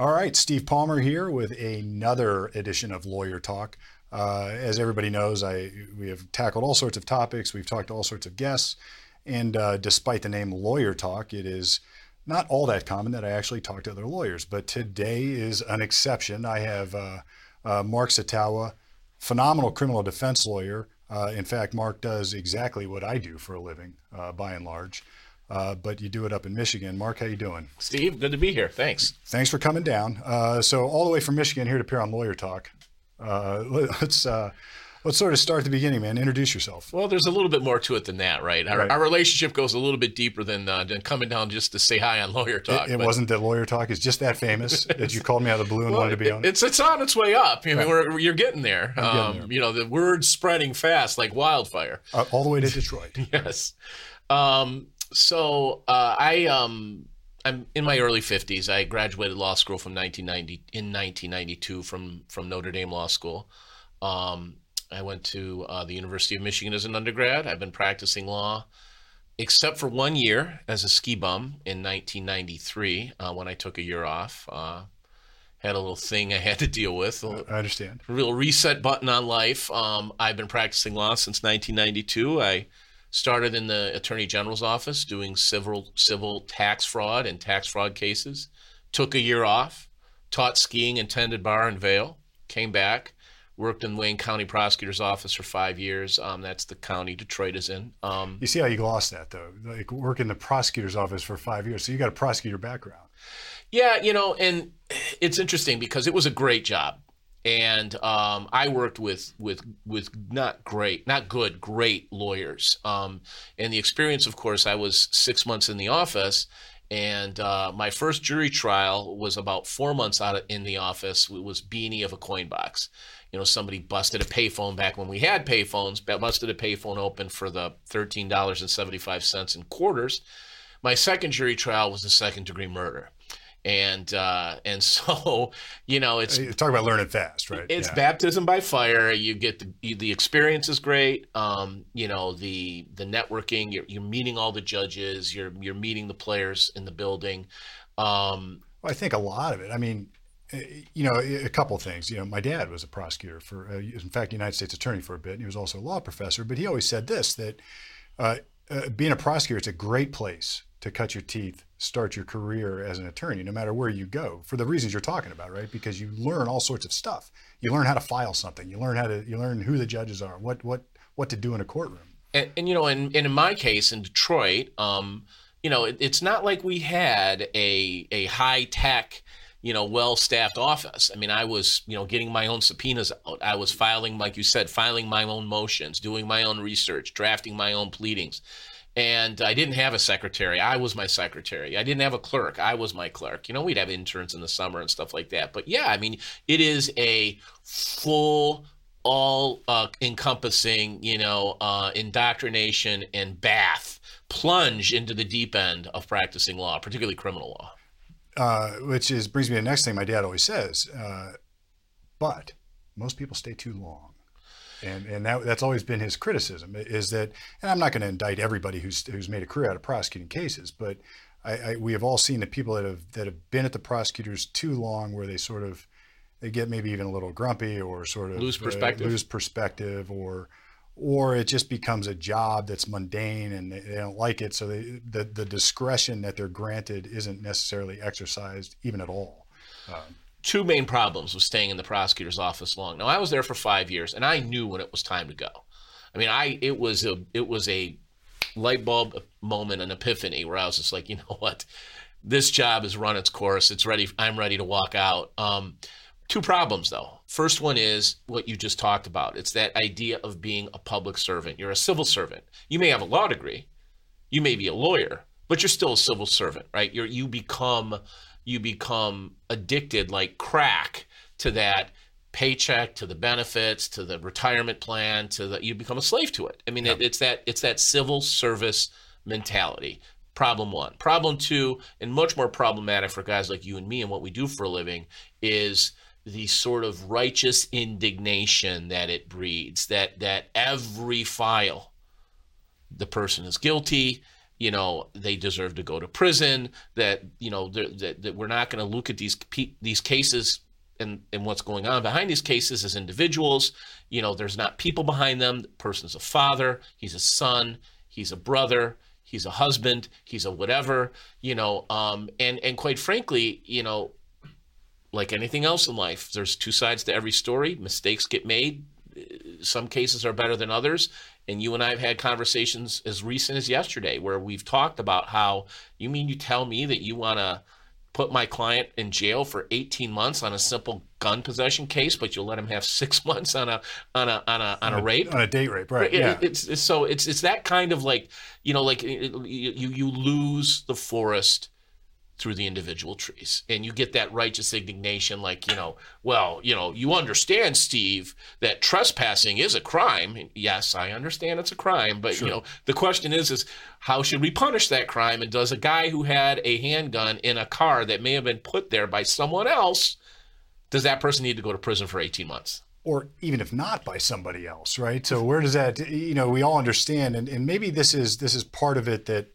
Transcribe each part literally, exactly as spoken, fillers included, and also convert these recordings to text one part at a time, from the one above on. All right, Steve Palmer here with another edition of Lawyer Talk. Uh, as everybody knows, I we have tackled all sorts of topics. We've talked to all sorts of guests. And uh, despite the name Lawyer Talk, it is not all that common that I actually talk to other lawyers. But today is an exception. I have uh, uh, Mark Satawa, phenomenal criminal defense lawyer. Uh, in fact, Mark does exactly what I do for a living, uh, by and large. Uh, but you do it up in Michigan. Mark, how you doing? Steve, good to be here. Thanks. Thanks for coming down. Uh, so all the way from Michigan here to appear on Lawyer Talk. Uh, let's uh, let's sort of start at the beginning, man. Introduce yourself. Well, there's a little bit more to it than that, right? Our, right. our relationship goes a little bit deeper than, uh, than coming down just to say hi on Lawyer Talk. It, it but... wasn't that Lawyer Talk is just that famous that you called me out of the blue and well, wanted to be on it. It's, it's on its way up. I mean, right. we're, you're getting there. I'm um, getting there. You know, the word's spreading fast like wildfire. Uh, all the way to Detroit. Yes. Um, So uh, I um, I'm in my early fifties. I graduated law school from nineteen ninety in nineteen ninety-two from from Notre Dame Law School. Um, I went to uh, the University of Michigan as an undergrad. I've been practicing law, except for one year as a ski bum in nineteen ninety-three uh, when I took a year off. Uh, had a little thing I had to deal with. A, I understand. A real reset button on life. Um, I've been practicing law since nineteen ninety-two. I started in the Attorney General's office doing civil civil tax fraud and tax fraud cases. Took a year off, taught skiing and tended bar in Vail, came back, worked in Wayne County Prosecutor's office for five years. Um, that's the county Detroit is in. Um, you see how you glossed that, though? Like, work in the prosecutor's office for five years. So you got a prosecutor background. Yeah, you know, and it's interesting because it was a great job. And um, I worked with with with not great, not good, great lawyers. Um, and the experience, of course, I was six months in the office, and uh, my first jury trial was about four months out of, in the office. It was beanie of a coin box. You know, somebody busted a payphone back when we had payphones, busted a payphone open for the thirteen dollars and seventy-five cents in quarters. My second jury trial was a second degree murder. And, uh, and so, you know, it's talk about learning fast, right? It's yeah. baptism by fire. You get the, the experience is great. Um, you know, the, the networking, you're, you're meeting all the judges, you're, you're meeting the players in the building. Um, well, I think a lot of it, I mean, you know, a couple of things, you know, my dad was a prosecutor for, uh, in fact, United States attorney for a bit, and he was also a law professor, but he always said this, that, uh, uh being a prosecutor, it's a great place to cut your teeth, start your career as an attorney, no matter where you go, for the reasons you're talking about, right? Because you learn all sorts of stuff. You learn how to file something. You learn how to, you learn who the judges are, what what what to do in a courtroom. And, and you know, and, and in my case in Detroit, um, you know, it, it's not like we had a a high tech, you know, well-staffed office. I mean, I was, you know, getting my own subpoenas out. I was filing, like you said, filing my own motions, doing my own research, drafting my own pleadings. And I didn't have a secretary. I was my secretary. I didn't have a clerk. I was my clerk. You know, we'd have interns in the summer and stuff like that. But yeah, I mean, it is a full, all uh, encompassing, you know, uh, indoctrination and bath, plunge into the deep end of practicing law, particularly criminal law. Uh, which is brings me to the next thing my dad always says. Uh, but most people stay too long. And and that, that's always been his criticism is that, and I'm not going to indict everybody who's who's made a career out of prosecuting cases, but I, I, we have all seen the people that have that have been at the prosecutors too long, where they sort of they get maybe even a little grumpy or sort of lose perspective, uh, lose perspective, or or it just becomes a job that's mundane and they, they don't like it, so they, the the discretion that they're granted isn't necessarily exercised even at all. Um, Two main problems with staying in the prosecutor's office long. Now, I was there for five years, and I knew when it was time to go. I mean, I it was a it was a light bulb moment, an epiphany, where I was just like, you know what, this job has run its course. It's ready. I'm ready to walk out. Um, two problems, though. First one is what you just talked about. It's that idea of being a public servant. You're a civil servant. You may have a law degree, you may be a lawyer, but you're still a civil servant, right? You're you become. you become addicted like crack to that paycheck, to the benefits, to the retirement plan, to the, you become a slave to it. I mean, yeah. it, it's that, it's that civil service mentality. Problem one. Problem two, and much more problematic for guys like you and me and what we do for a living, is the sort of righteous indignation that it breeds, that, that every file, the person is guilty. you know, they deserve to go to prison, that, you know, that, that we're not going to look at these these cases and, and what's going on behind these cases as individuals. You know, there's not people behind them. The person's a father, he's a son, he's a brother, he's a husband, he's a whatever, you know, um, and, and quite frankly, you know, like anything else in life, there's two sides to every story. Mistakes get made. Some cases are better than others. And you and I have had conversations as recent as yesterday where we've talked about how, you mean you tell me that you want to put my client in jail for eighteen months on a simple gun possession case, but you'll let him have six months on a on a on a on, on a rape, on a date rape, right? It, yeah. It's, it's so it's it's that kind of, like, you know, like it, you you lose the forest through the individual trees, and you get that righteous indignation, like, you know, well, you know, you understand, Steve, that trespassing is a crime. And yes, I understand it's a crime, but sure. You know, the question is, is how should we punish that crime? And does a guy who had a handgun in a car that may have been put there by someone else, does that person need to go to prison for eighteen months? Or even if not by somebody else, right? So where does that, you know, we all understand, and, and maybe this is this is part of it that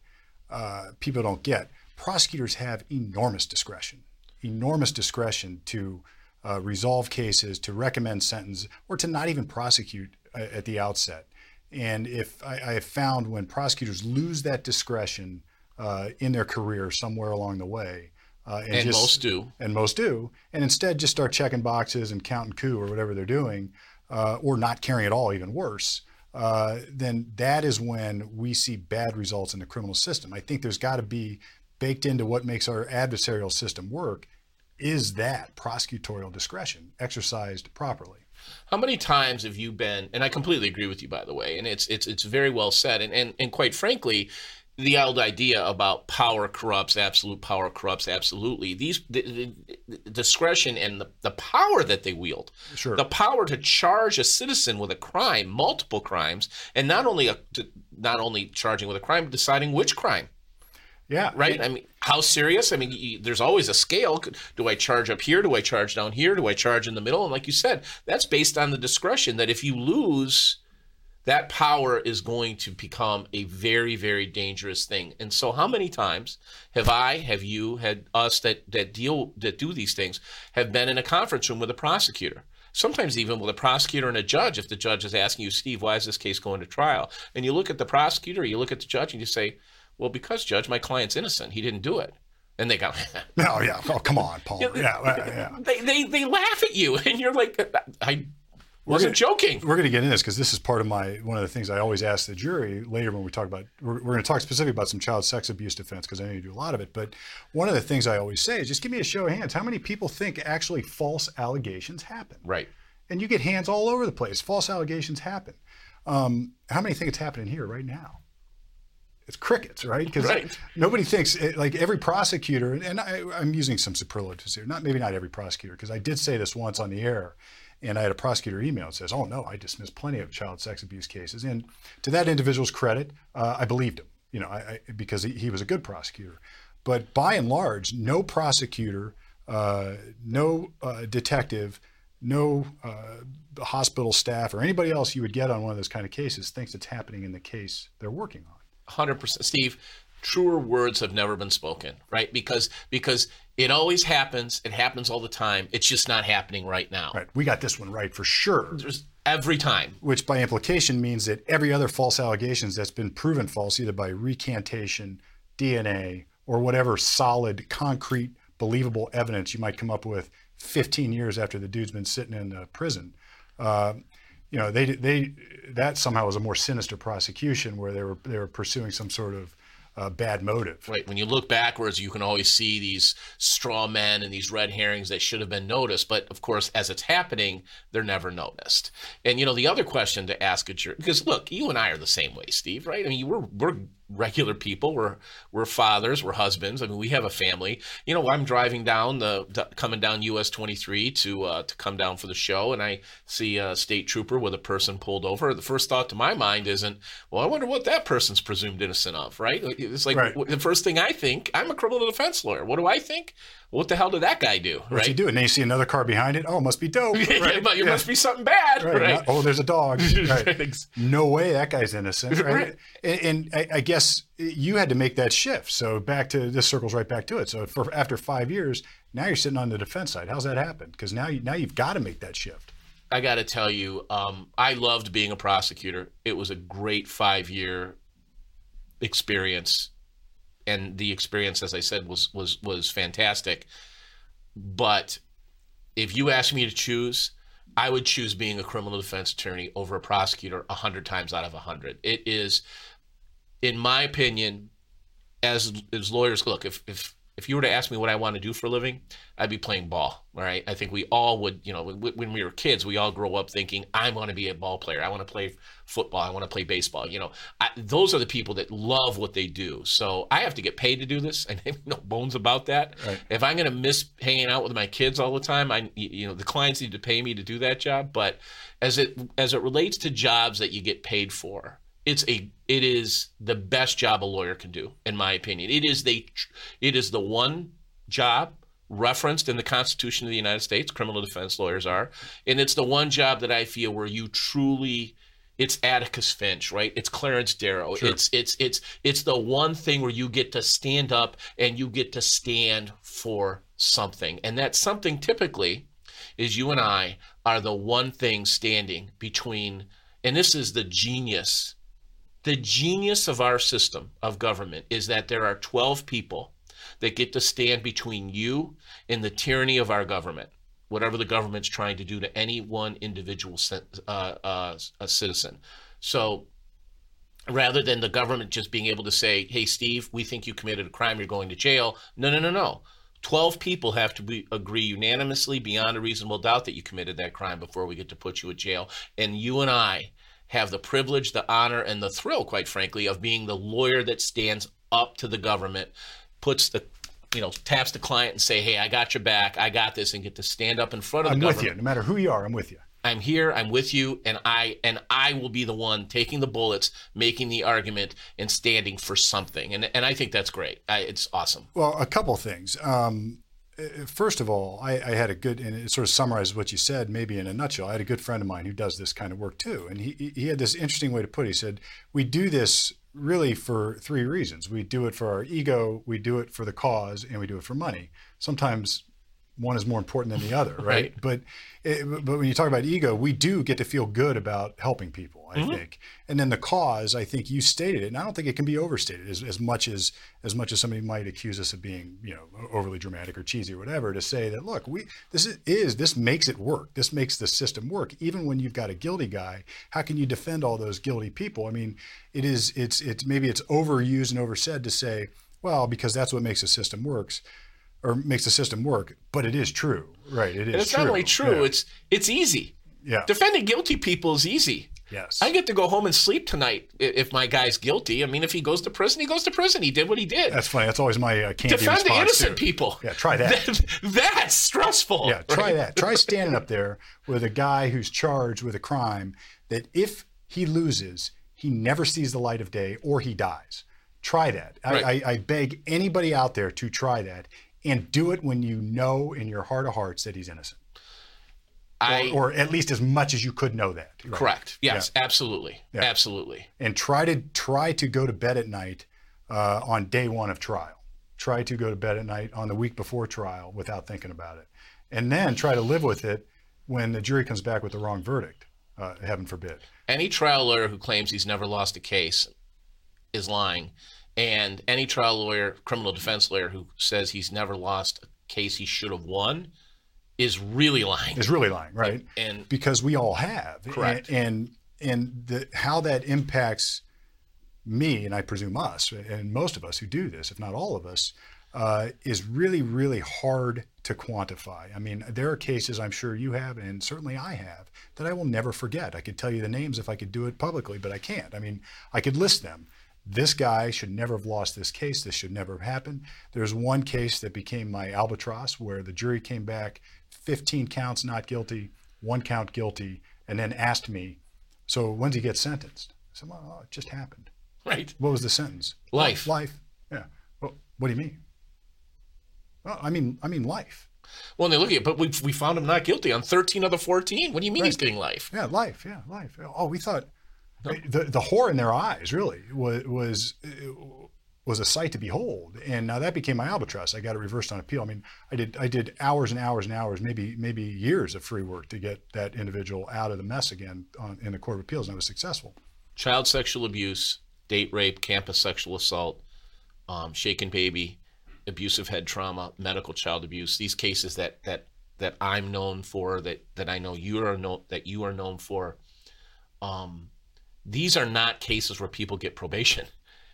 uh, people don't get. Prosecutors have enormous discretion, enormous discretion to uh, resolve cases, to recommend sentence, or to not even prosecute uh, at the outset. And if I, I have found when prosecutors lose that discretion uh, in their career somewhere along the way, uh, and, and just, most do, and most do, and instead just start checking boxes and counting coup or whatever they're doing, uh, or not caring at all, even worse. Uh, then that is when we see bad results in the criminal system. I think there's got to be, baked into what makes our adversarial system work, is that prosecutorial discretion exercised properly. How many times have you been, and I completely agree with you, by the way, and it's it's it's very well said, and and, and quite frankly, the old idea about power corrupts, absolute power corrupts, absolutely. These the, the, the discretion and the, the power that they wield, sure. The power to charge a citizen with a crime, multiple crimes, and not only a, not only charging with a crime, but deciding which crime. Yeah. Right? I mean, how serious? I mean, you, there's always a scale. Do I charge up here? Do I charge down here? Do I charge in the middle? And like you said, that's based on the discretion that if you lose, that power is going to become a very, very dangerous thing. And so how many times have I, have you, had us that, that deal, that do these things, have been in a conference room with a prosecutor? Sometimes even with a prosecutor and a judge, if the judge is asking you, Steve, why is this case going to trial? And you look at the prosecutor, you look at the judge, and you say, well, because, Judge, my client's innocent. He didn't do it. And they go, oh, yeah. Oh, come on, Paul. Yeah, yeah, yeah. They, they they laugh at you, and you're like, I wasn't we're gonna, joking. We're going to get into this because this is part of my, one of the things I always ask the jury later when we talk about, we're, we're going to talk specifically about some child sex abuse defense because I know you do a lot of it. But one of the things I always say is just give me a show of hands. How many people think actually false allegations happen? Right. And you get hands all over the place. False allegations happen. Um, how many think it's happening here right now? It's crickets, right? Because right. Nobody thinks, like every prosecutor, and I, I'm using some superlatives here, not maybe not every prosecutor, because I did say this once on the air, and I had a prosecutor email that says, oh no, I dismissed plenty of child sex abuse cases. And to that individual's credit, uh, I believed him, you know, I, I, because he, he was a good prosecutor. But by and large, no prosecutor, uh, no uh, detective, no uh, hospital staff, or anybody else you would get on one of those kind of cases thinks it's happening in the case they're working on. one hundred percent, Steve, truer words have never been spoken, right? Because because it always happens. It happens all the time. It's just not happening right now. Right. We got this one right for sure. There's every time. Which by implication means that every other false allegations that's been proven false, either by recantation, D N A, or whatever solid, concrete, believable evidence you might come up with fifteen years after the dude's been sitting in uh, prison, uh, you know, they they that somehow was a more sinister prosecution where they were they were pursuing some sort of uh, bad motive. Right. When you look backwards, you can always see these straw men and these red herrings that should have been noticed. But of course, as it's happening, they're never noticed. And you know, the other question to ask a jury, because look, you and I are the same way, Steve. Right? I mean, we're we're regular people. We're we're fathers. We're husbands. I mean, we have a family. You know, I'm driving down the coming down U S twenty-three to uh, to come down for the show, and I see a state trooper with a person pulled over. The first thought to my mind isn't, well, I wonder what that person's presumed innocent of, right? It's like right. The first thing I think. I'm a criminal defense lawyer. What do I think? What the hell did that guy do? Right? What's he do? And then you see another car behind it. Oh, it must be dope. Right? yeah, but it yeah. must be something bad. Right. Right. Oh, there's a dog. Right. No way that guy's innocent. Right. right. And, and I, I guess. yes, you had to make that shift. So back to, this circles right back to it. So for after five years, now you're sitting on the defense side. How's that happen? Because now, you, now you've got to make that shift. I got to tell you, um, I loved being a prosecutor. It was a great five-year experience. And the experience, as I said, was was was fantastic. But if you asked me to choose, I would choose being a criminal defense attorney over a prosecutor one hundred times out of one hundred. It is, in my opinion, as as lawyers, look, if if if you were to ask me what I want to do for a living, I'd be playing ball, all right? I think we all would, you know, when we were kids, we all grow up thinking, I want to be a ball player. I want to play football. I want to play baseball. You know, I, those are the people that love what they do. So I have to get paid to do this. I have no bones about that. Right. If I'm going to miss hanging out with my kids all the time, I, you know, the clients need to pay me to do that job. But as it as it relates to jobs that you get paid for, It's a, it is the best job a lawyer can do, in my opinion. It is the, it is the one job referenced in the Constitution of the United States, criminal defense lawyers are, and it's the one job that I feel where you truly, it's Atticus Finch, right? It's Clarence Darrow. Sure. It's, it's, it's, it's the one thing where you get to stand up and you get to stand for something. And that something typically is you and I are the one thing standing between, and this is the genius The genius of our system of government is that there are twelve people that get to stand between you and the tyranny of our government, whatever the government's trying to do to any one individual uh, uh, a citizen. So rather than the government just being able to say, hey, Steve, we think you committed a crime, you're going to jail. No, no, no, no. twelve people have to be, agree unanimously beyond a reasonable doubt that you committed that crime before we get to put you in jail. And you and I have the privilege, the honor, and the thrill, quite frankly, of being the lawyer that stands up to the government, puts the, you know, taps the client and say, hey, I got your back, I got this, and get to stand up in front of the government. I'm with you. No matter who you are, I'm with you. I'm here, I'm with you, and I and I will be the one taking the bullets, making the argument, and standing for something. And and I think that's great. I, it's awesome. Well, a couple things. Um, First of all, I, I had a good, and it sort of summarizes what you said, maybe in a nutshell. I had a good friend of mine who does this kind of work too. And he he had this interesting way to put it. He said, we do this really for three reasons. We do it for our ego, we do it for the cause, and we do it for money. Sometimes one is more important than the other, right? right. But it, but when you talk about ego, we do get to feel good about helping people, I mm-hmm. think. And then the cause, I think you stated it, and I don't think it can be overstated as, as much as as much as somebody might accuse us of being, you know, overly dramatic or cheesy or whatever, to say that, look, we this is, is this makes it work. This makes the system work. Even when you've got a guilty guy, how can you defend all those guilty people? I mean, it is it's it's maybe it's overused and oversaid to say, well, because that's what makes the system works. Or makes the system work, but it is true, right? It is. And it's true. Not only true; yeah. it's it's easy. Yeah, defending guilty people is easy. Yes, I get to go home and sleep tonight if my guy's guilty. I mean, if he goes to prison, he goes to prison. He did what he did. That's funny. That's always my uh, candy response. Defend the innocent too. people. Yeah, try that. that. That's stressful. Yeah, try right? that. Try standing up there with a guy who's charged with a crime that if he loses, he never sees the light of day or he dies. Try that. I, right. I, I beg anybody out there to try that. And do it when you know in your heart of hearts that he's innocent, I, or, or at least as much as you could know that. Right? Correct. Yes, yeah. absolutely, yeah. absolutely. And try to try to go to bed at night uh, on day one of trial. Try to go to bed at night on the week before trial without thinking about it, and then try to live with it when the jury comes back with the wrong verdict. Uh, heaven forbid. Any trial lawyer who claims he's never lost a case is lying. And any trial lawyer, criminal defense lawyer who says he's never lost a case he should have won is really lying. Is really lying, right? And, and because we all have. Correct. And and the, how that impacts me, and I presume us, and most of us who do this, if not all of us, uh, is really, really hard to quantify. I mean, there are cases I'm sure you have, and certainly I have, that I will never forget. I could tell you the names if I could do it publicly, but I can't. I mean, I could list them. This guy should never have lost this case. This should never have happened. There's one case that became my albatross where the jury came back, fifteen counts not guilty, one count guilty, and then asked me, so when did he get sentenced? I said, well, oh, it just happened. Right. What was the sentence? Life. Life. Yeah. Well, what do you mean? Well, I mean, I mean life. Well, and they look at it, but we we found him not guilty on thirteen of the fourteen. What do you mean right. he's getting life? Yeah, life. Yeah, life. Oh, we thought... The, the horror in their eyes really was, was was a sight to behold, and now that became my albatross. I got it reversed on appeal. I mean, I did I did hours and hours and hours, maybe maybe years of free work to get that individual out of the mess again on, in the Court of Appeals, and I was successful. Child sexual abuse, date rape, campus sexual assault, um, shaken baby, abusive head trauma, medical child abuse. These cases that that that I'm known for, that that I know you are known that you are known for. Um, these are not cases where people get probation.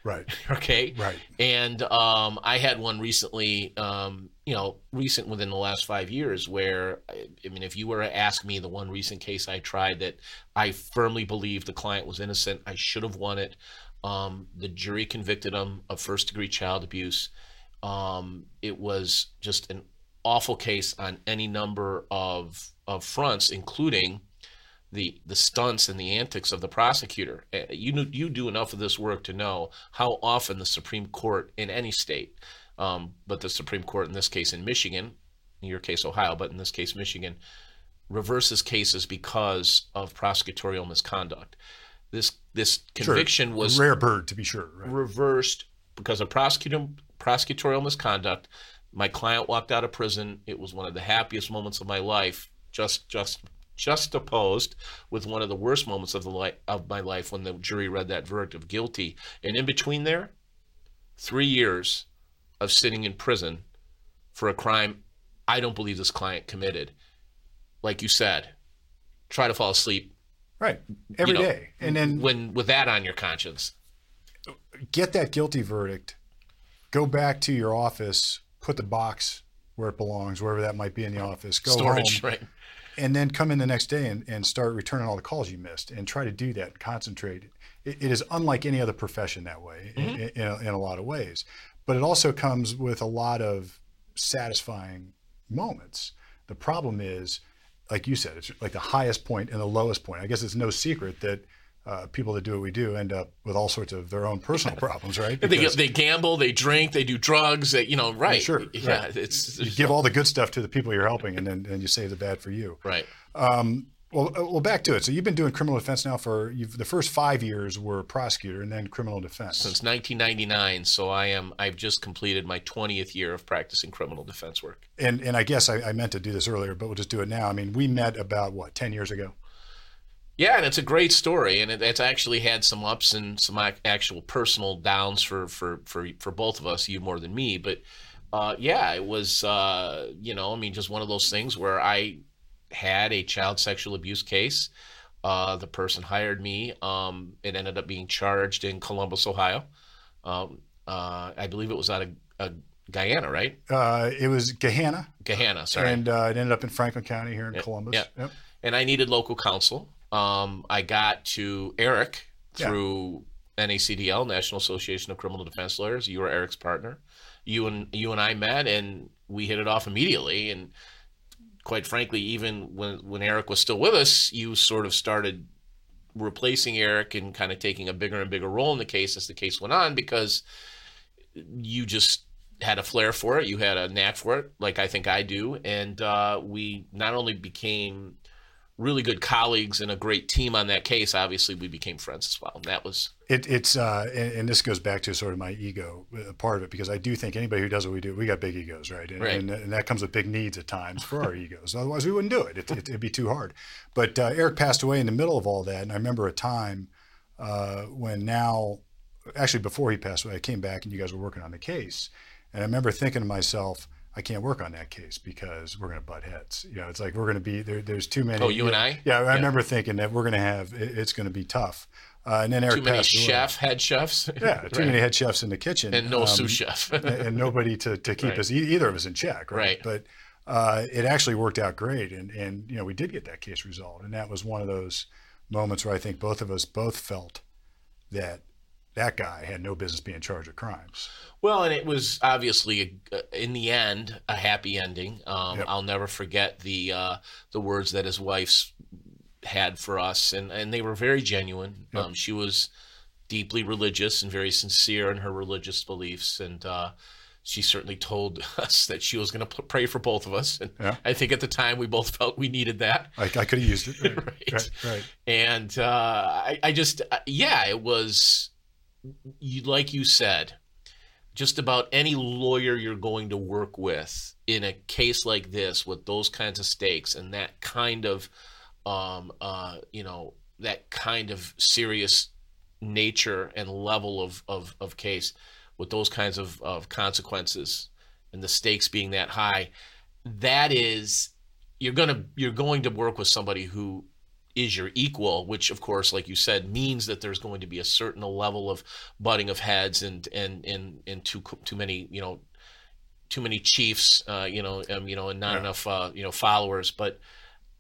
Right. Okay. Right. And um, I had one recently, um, you know, recent within the last five years where, I mean, if you were to ask me the one recent case I tried that I firmly believe the client was innocent, I should have won it. Um, the jury convicted him of first degree child abuse. Um, it was just an awful case on any number of, of fronts, including the the stunts and the antics of the prosecutor. You knew, you do enough of this work to know how often the Supreme Court in any state, um, but the Supreme Court in this case in Michigan, in your case Ohio, but in this case Michigan, reverses cases because of prosecutorial misconduct. This this conviction sure. was- Rare bird to be sure. Right? Reversed because of prosecutor, prosecutorial misconduct. My client walked out of prison. It was one of the happiest moments of my life, just just. juxtaposed with one of the worst moments of the li- of my life when the jury read that verdict of guilty. And in between there, three years of sitting in prison for a crime I don't believe this client committed. Like you said, try to fall asleep. Right. Every you know, day. And then when with that on your conscience. Get that guilty verdict, go back to your office, put the box where it belongs, wherever that might be in the office, go storage, home. Right. And then come in the next day and, and start returning all the calls you missed and try to do that, concentrate. It, it is unlike any other profession that way, mm-hmm. in, in, a, in a lot of ways. But it also comes with a lot of satisfying moments. The problem is, like you said, it's like the highest point and the lowest point. I guess it's no secret that uh, people that do what we do end up with all sorts of their own personal problems, right? Because they, they gamble, they drink, they do drugs, they, you know, right. Sure. Right. Yeah, it's, you it's, give all the good stuff to the people you're helping and then and you save the bad for you. Right. Um, well, well, back to it. So you've been doing criminal defense now for, you've, the first five years were prosecutor and then criminal defense. Since nineteen ninety-nine. So I am, I've just completed my twentieth year of practicing criminal defense work. And and I guess I, I meant to do this earlier, but we'll just do it now. I mean, we met about what, ten years ago? Yeah, and it's a great story, and it, it's actually had some ups and some actual personal downs for for for, for both of us, you more than me. But uh, yeah, it was, uh, you know, I mean, just one of those things where I had a child sexual abuse case. Uh, the person hired me. Um, it ended up being charged in Columbus, Ohio. Um, uh, I believe it was out of a Guyana, right? Uh, it was Gahanna. Gahanna, sorry. And uh, it ended up in Franklin County here in yeah, Columbus. Yeah. Yep. And I needed local counsel. Um, I got to Eric through yeah. N A C D L, National Association of Criminal Defense Lawyers. You were Eric's partner. You and you and I met, and we hit it off immediately. And quite frankly, even when, when Eric was still with us, you sort of started replacing Eric and kind of taking a bigger and bigger role in the case as the case went on, because you just had a flair for it. You had a knack for it, like I think I do. And uh, we not only became really good colleagues and a great team on that case, obviously we became friends as well. And that was it, it's uh and, and this goes back to sort of my ego uh, part of it, because I do think anybody who does what we do, we got big egos, right? And, right. and, and that comes with big needs at times for our egos, otherwise we wouldn't do it. It, it it'd be too hard. But uh, Eric passed away in the middle of all that, and I remember a time uh when now actually before he passed away, I came back and you guys were working on the case, and I remember thinking to myself, I can't work on that case because we're going to butt heads. You know, it's like we're going to be there. There's too many. Oh, you, you and know, I. Yeah, I yeah. remember thinking that we're going to have. It, it's going to be tough. Uh, and then Eric too many chef away. head chefs. Yeah, too right. many head chefs in the kitchen, and no um, sous chef, and, and nobody to, to keep right. us either of us in check. Right. right. But uh, it actually worked out great, and and you know we did get that case resolved, and that was one of those moments where I think both of us both felt that that guy had no business being charged with crimes. Well, and it was obviously, a, in the end, a happy ending. Um, yep. I'll never forget the uh, the words that his wife had for us, and, and they were very genuine. Yep. Um, she was deeply religious and very sincere in her religious beliefs, and uh, she certainly told us that she was going to pray for both of us. And yeah. I think at the time we both felt we needed that. I, I could have used it. Right. right. right, right. And uh, I, I just, yeah, it was, you, like you said, just about any lawyer you're going to work with in a case like this, with those kinds of stakes and that kind of, um, uh, you know, that kind of serious nature and level of, of, of case, with those kinds of, of consequences and the stakes being that high, that is, you're gonna you're going to work with somebody who is your equal, which of course, like you said, means that there's going to be a certain level of butting of heads and and and and too too many you know too many chiefs uh, you know um, you know and not yeah. enough uh, you know followers. But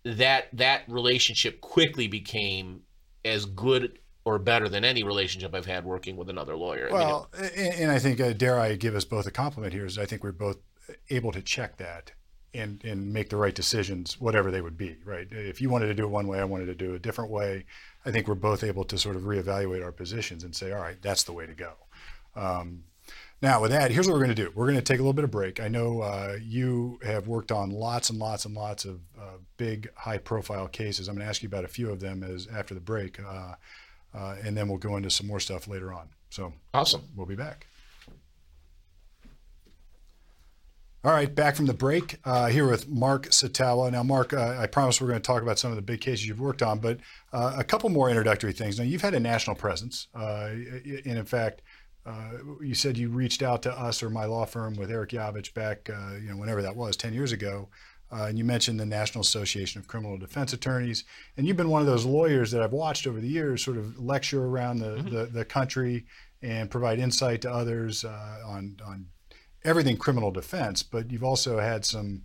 that that relationship quickly became as good or better than any relationship I've had working with another lawyer. Well, I mean, it, and I think, uh, dare I give us both a compliment here, is I think we're both able to check that and, and make the right decisions, whatever they would be, right? If you wanted to do it one way, I wanted to do it a different way. I think we're both able to sort of reevaluate our positions and say, all right, that's the way to go. Um, now with that, here's what we're going to do. We're going to take a little bit of break. I know uh, you have worked on lots and lots and lots of uh, big, high profile cases. I'm going to ask you about a few of them as after the break. Uh, Uh, and then we'll go into some more stuff later on. So awesome. We'll be back. All right, back from the break uh, here with Mark Satawa. Now, Mark, uh, I promise we're going to talk about some of the big cases you've worked on, but uh, a couple more introductory things. Now, you've had a national presence. Uh, and in fact, uh, you said you reached out to us or my law firm with Eric Yavich back, uh, you know, whenever that was, ten years ago. Uh, and you mentioned the National Association of Criminal Defense Attorneys. And you've been one of those lawyers that I've watched over the years sort of lecture around the, mm-hmm. the, the country and provide insight to others uh, on, on everything criminal defense. But you've also had some,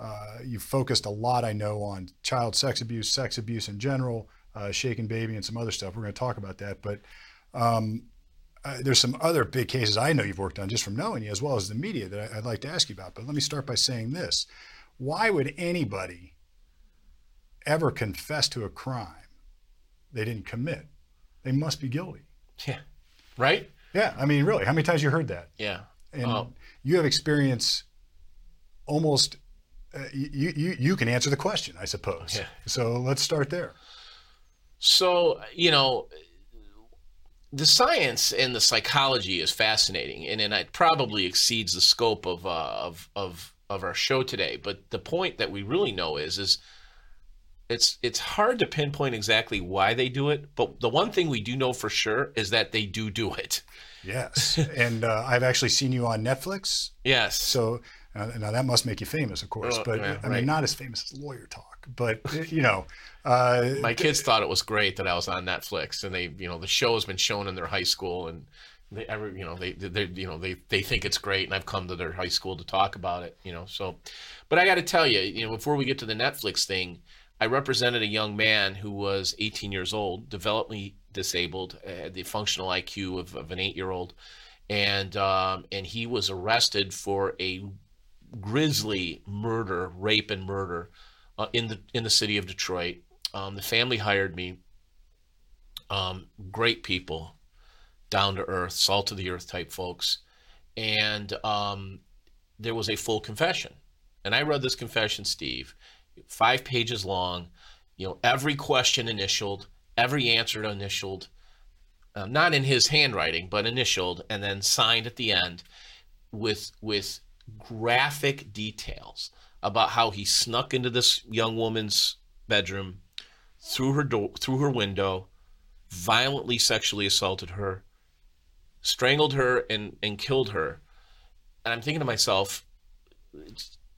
uh, you've focused a lot, I know, on child sex abuse, sex abuse in general, uh, shaken baby and some other stuff. We're going to talk about that. But um, uh, there's some other big cases I know you've worked on just from knowing you as well as the media that I, I'd like to ask you about. But let me start by saying this. Why would anybody ever confess to a crime they didn't commit? They must be guilty. Yeah. Right? Yeah. I mean, really, how many times you heard that? Yeah. And um, you have experience almost, uh, you, you, you can answer the question, I suppose. Yeah. So let's start there. So, you know, the science and the psychology is fascinating, and, and it probably exceeds the scope of, uh, of, of, of our show today. But the point that we really know is, is it's, it's hard to pinpoint exactly why they do it. But the one thing we do know for sure is that they do do it. Yes. And uh, I've actually seen you on Netflix. Yes. So uh, now that must make you famous, of course, uh, but yeah, I mean, right. Not as famous as Lawyer Talk, but you know, uh, my kids thought it was great that I was on Netflix, and they, you know, the show has been shown in their high school, and They ever, you know, they, they, you know, they, they think it's great, and I've come to their high school to talk about it, you know. So, but I got to tell you, you know, before we get to the Netflix thing, I represented a young man who was eighteen years old, developmentally disabled, had the functional I Q of, of an eight-year-old, and um, and he was arrested for a grisly murder, rape, and murder uh, in the in the city of Detroit. Um, the family hired me. Um, great people. Down to earth, salt of the earth type folks. And um, there was a full confession. And I read this confession, Steve, five pages long, you know, every question initialed, every answer initialed, uh, not in his handwriting, but initialed and then signed at the end with, with graphic details about how he snuck into this young woman's bedroom, through her door, through her window, violently sexually assaulted her, strangled her, and, and killed her. And I'm thinking to myself,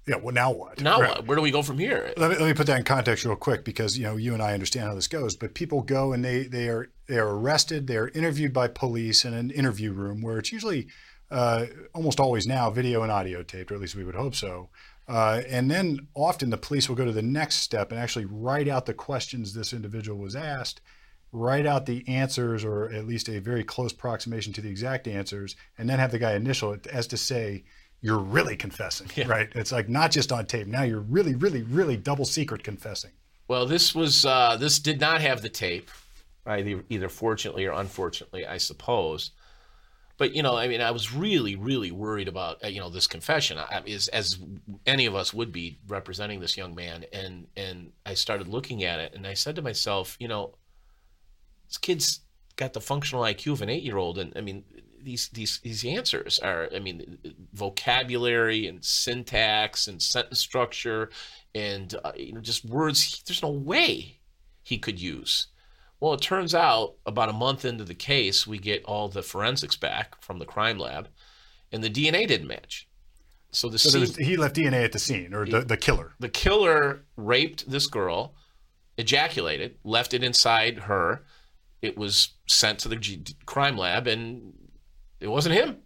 yeah, well, now what? Now right. what? Where do we go from here? Let me, let me put that in context real quick, because, you know, you and I understand how this goes, but people go and they, they are, they are arrested. They're interviewed by police in an interview room where it's usually uh, almost always now video and audio taped, or at least we would hope so. Uh, and then often the police will go to the next step and actually write out the questions this individual was asked, write out the answers, or at least a very close approximation to the exact answers, and then have the guy initial it as to say, you're really confessing, yeah. right? It's like not just on tape. Now you're really, really, really double secret confessing. Well, this was, uh, this did not have the tape, either, either fortunately or unfortunately, I suppose. But, you know, I mean, I was really, really worried about, you know, this confession, I, is, as any of us would be representing this young man. And, and I started looking at it and I said to myself, you know, this kid's got the functional I Q of an eight-year-old. And I mean, these, these, these answers are, I mean, vocabulary and syntax and sentence structure and, uh, you know, just words, there's no way he could use. Well, it turns out about a month into the case, we get all the forensics back from the crime lab, and the D N A didn't match. So the so scene, was, he left D N A at the scene, or the, the killer. The killer raped this girl, ejaculated, left it inside her. It was sent to the G- crime lab, and it wasn't him.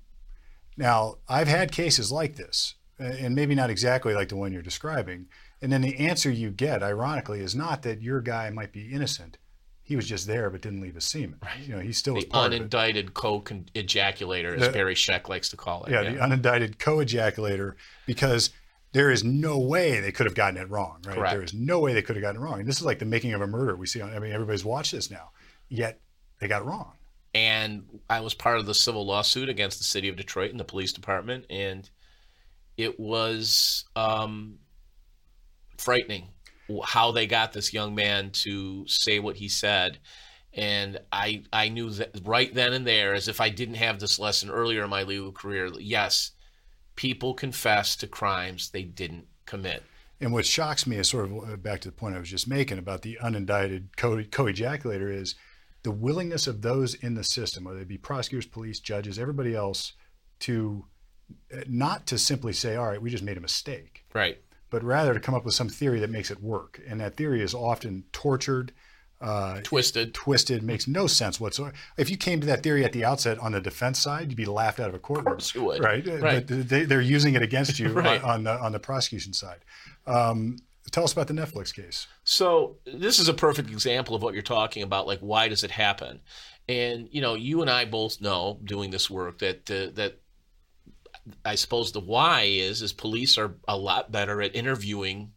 Now, I've had cases like this, and maybe not exactly like the one you're describing. And then the answer you get, ironically, is not that your guy might be innocent. He was just there, but didn't leave a semen. Right. You know, he still the was part unindicted of it. co-ejaculator, as the, Barry Sheck likes to call it. Yeah, yeah, the unindicted co-ejaculator, because there is no way they could have gotten it wrong, right? Correct. There is no way they could have gotten it wrong. And this is like the making of a murder we see on, I mean, everybody's watched this now, yet they got it wrong. And I was part of the civil lawsuit against the city of Detroit and the police department, and it was um, frightening how they got this young man to say what he said. And I I knew that right then and there, as if I didn't have this lesson earlier in my legal career, yes, people confess to crimes they didn't commit. And what shocks me is sort of back to the point I was just making about the unindicted co- co-ejaculator is the willingness of those in the system, whether they be prosecutors, police, judges, everybody else, to not to simply say, all right, we just made a mistake. Right. But rather to come up with some theory that makes it work. And that theory is often tortured, uh, twisted, twisted, makes no sense whatsoever. If you came to that theory at the outset on the defense side, you'd be laughed out of a courtroom. Of course you would. Right? right. But they, they're using it against you right. on, on the on the prosecution side. Um, tell us about the Netflix case. So this is a perfect example of what you're talking about, like why does it happen? And, you know, you and I both know doing this work that uh, that, I suppose the why is, is police are a lot better at interviewing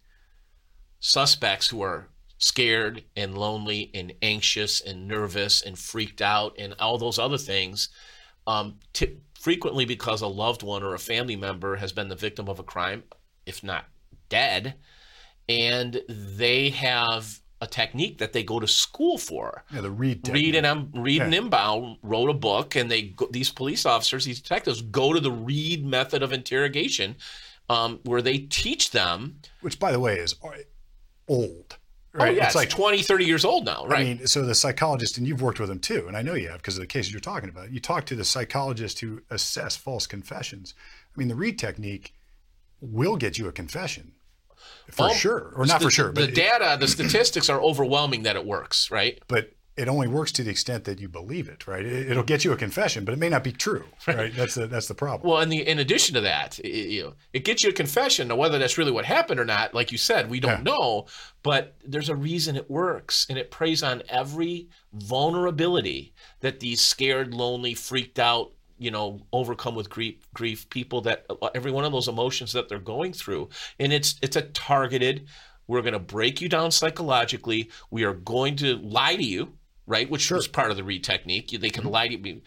suspects who are scared and lonely and anxious and nervous and freaked out and all those other things, um, t- frequently because a loved one or a family member has been the victim of a crime, if not dead, and they have a technique that they go to school for. Yeah, the Reid technique. Reid and um, Reid okay. and Imbau wrote a book, and they go, these police officers, these detectives, go to the Reid method of interrogation, um, where they teach them. Which, by the way, is old. Right? Oh, yeah, it's, it's like twenty, thirty years old now, right? I mean, so the psychologist, and you've worked with them too, and I know you have because of the cases you're talking about. You talk to the psychologist who assess false confessions. I mean, the Reid technique will get you a confession. For well, sure, or not the, for sure. But the data, it, the statistics are overwhelming that it works, right? But it only works to the extent that you believe it, right? It, it'll get you a confession, but it may not be true, right? right? That's the that's the problem. Well, and the, in addition to that, it, you know, it gets you a confession. Now, whether that's really what happened or not, like you said, we don't yeah. know. But there's a reason it works, and it preys on every vulnerability that these scared, lonely, freaked out, you know, overcome with grief, grief, people that every one of those emotions that they're going through. And it's, it's a targeted, we're going to break you down psychologically. We are going to lie to you, right? Which sure. is part of the Reid technique. They can mm-hmm. lie to you.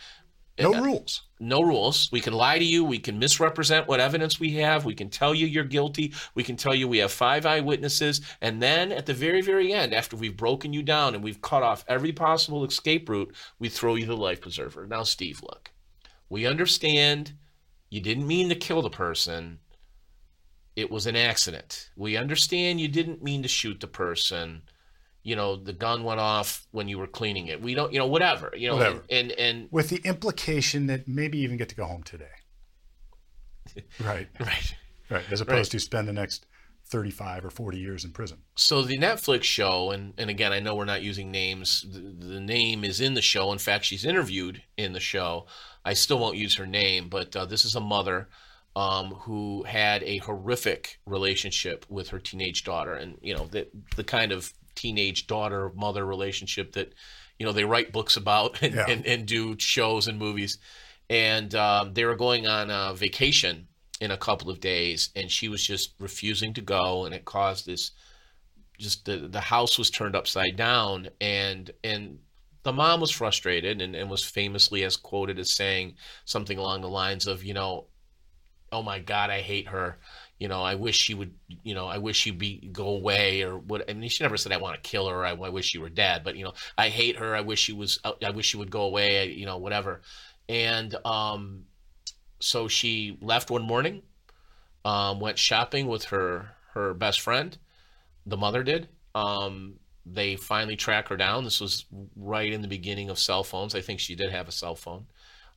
No uh, rules. No rules. We can lie to you. We can misrepresent what evidence we have. We can tell you you're guilty. We can tell you we have five eyewitnesses. And then at the very, very end, after we've broken you down and we've cut off every possible escape route, we throw you the life preserver. Now, Steve, look. We understand you didn't mean to kill the person. It was an accident. We understand you didn't mean to shoot the person. You know, the gun went off when you were cleaning it. We don't, you know, whatever. You know, whatever. And, and, and with the implication that maybe you even get to go home today. Right. Right. Right. As opposed right. to spend the next thirty-five or forty years in prison. So the Netflix show, and, and again, I know we're not using names. The, the name is in the show. In fact, she's interviewed in the show. I still won't use her name, but uh, this is a mother um, who had a horrific relationship with her teenage daughter. And, you know, the, the kind of teenage daughter-mother relationship that, you know, they write books about and, yeah. and, and do shows and movies. And um, they were going on a vacation in a couple of days, and she was just refusing to go, and it caused this, just the, the house was turned upside down, and and the mom was frustrated and, and was famously as quoted as saying something along the lines of, you know, oh my God, I hate her. You know, I wish she would, you know, I wish she'd be, go away or what. I mean, she never said, I want to kill her. I, I wish she were dead, but you know, I hate her. I wish she was, I wish she would go away, I, you know, whatever. And um, so she left one morning, um, went shopping with her, her best friend. The mother did. Um, they finally track her down. This was right in the beginning of cell phones. I think she did have a cell phone.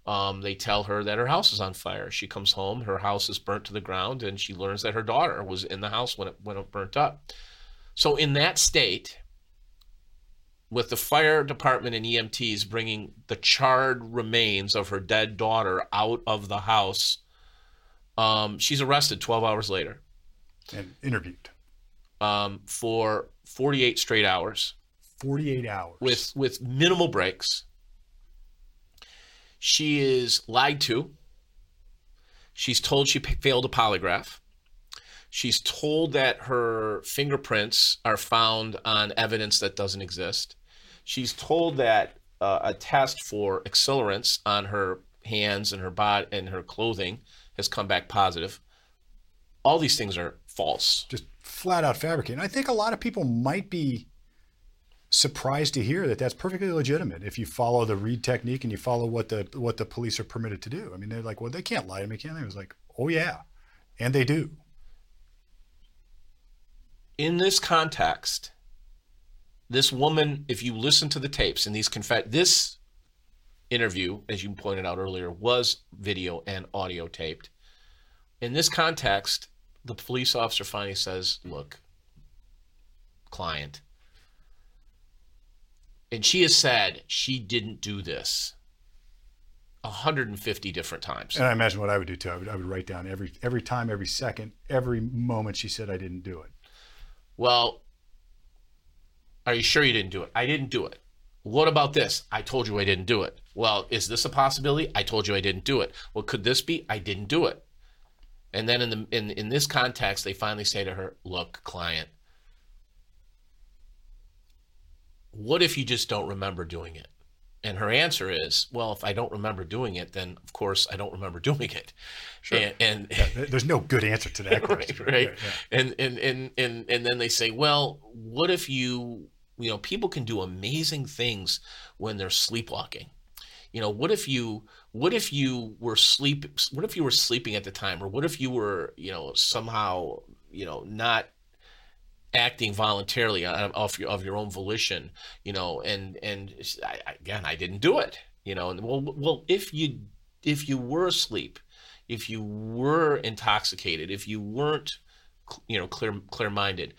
Um, they tell her that her house is on fire. She comes home, her house is burnt to the ground, and she learns that her daughter was in the house when it, when it burnt up. So in that state, with the fire department and E M Ts bringing the charred remains of her dead daughter out of the house, um, she's arrested twelve hours later. And interviewed. Um, for forty-eight straight hours. forty-eight hours. With, with minimal breaks. She is lied to. She's told she p- failed a polygraph. She's told that her fingerprints are found on evidence that doesn't exist. She's told that uh, a test for accelerants on her hands and her body and her clothing has come back positive. All these things are false. Just flat out fabricated. And I think a lot of people might be surprised to hear that that's perfectly legitimate if you follow the Reid technique and you follow what the what the police are permitted to do. I mean, they're like, well, they can't lie to me, can they? It was like, oh yeah, and they do. In this context, this woman, if you listen to the tapes and these conf- this interview, as you pointed out earlier, was video and audio taped. In this context, the police officer finally says, look, client. And she has said she didn't do this one hundred fifty different times. And I imagine what I would do too. I would, I would write down every every time, every second, every moment she said I didn't do it. Well, are you sure you didn't do it? I didn't do it. What about this? I told you I didn't do it. Well, is this a possibility? I told you I didn't do it. Well, could this be? I didn't do it. And then in the in, in this context, they finally say to her, look, client, what if you just don't remember doing it? And her answer is, well, if I don't remember doing it, then of course I don't remember doing it. Sure. And, and yeah, there's no good answer to that question. Right. right. Yeah. And, and, and, and, and then they say, well, what if you, you know, people can do amazing things when they're sleepwalking. You know, what if you, what if you were sleep, what if you were sleeping at the time, or what if you were, you know, somehow, you know, not acting voluntarily of your, of your own volition, you know, and, and I, again, I didn't do it, you know, and well, well, if you, if you were asleep, if you were intoxicated, if you weren't, you know, clear, clear minded,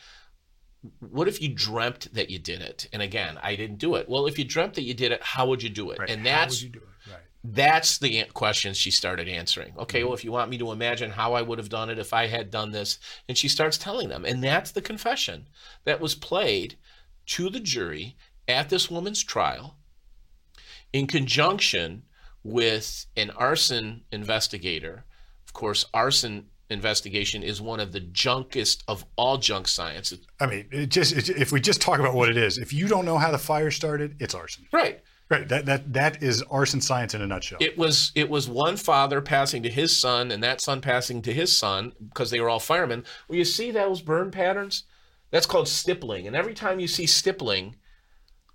what if you dreamt that you did it? And again, I didn't do it. Well, if you dreamt that you did it, how would you do it? Right. And that's, how would you do it? Right. That's the question she started answering. Okay, well, if you want me to imagine how I would have done it if I had done this. And she starts telling them. And that's the confession that was played to the jury at this woman's trial in conjunction with an arson investigator. Of course, arson investigation is one of the junkest of all junk science. I mean, it just it, if we just talk about what it is, if you don't know how the fire started, it's arson. Right. Right, that that that is arson science in a nutshell. It was it was one father passing to his son, and that son passing to his son because they were all firemen. Well, you see those burn patterns? That's called stippling, and every time you see stippling,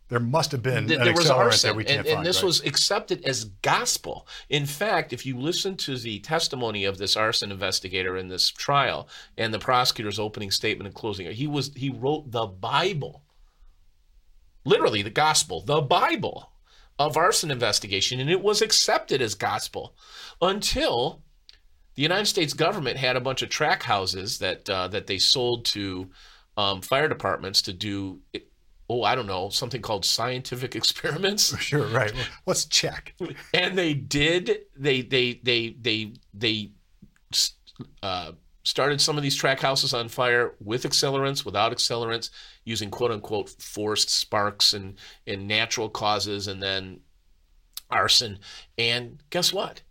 there must have been th- an there was arson, that we can't and, find, and this right? was accepted as gospel. In fact, if you listen to the testimony of this arson investigator in this trial and the prosecutor's opening statement and closing, he was he wrote the Bible, literally the gospel, the Bible. Of arson investigation, and it was accepted as gospel until the United States government had a bunch of track houses that uh, that they sold to um, fire departments to do, it, oh, I don't know, something called scientific experiments. Sure, right. Let's check. And they did. They they they they they uh, started some of these track houses on fire with accelerants, without accelerants, using quote unquote forced sparks and, and natural causes, and then arson. And guess what?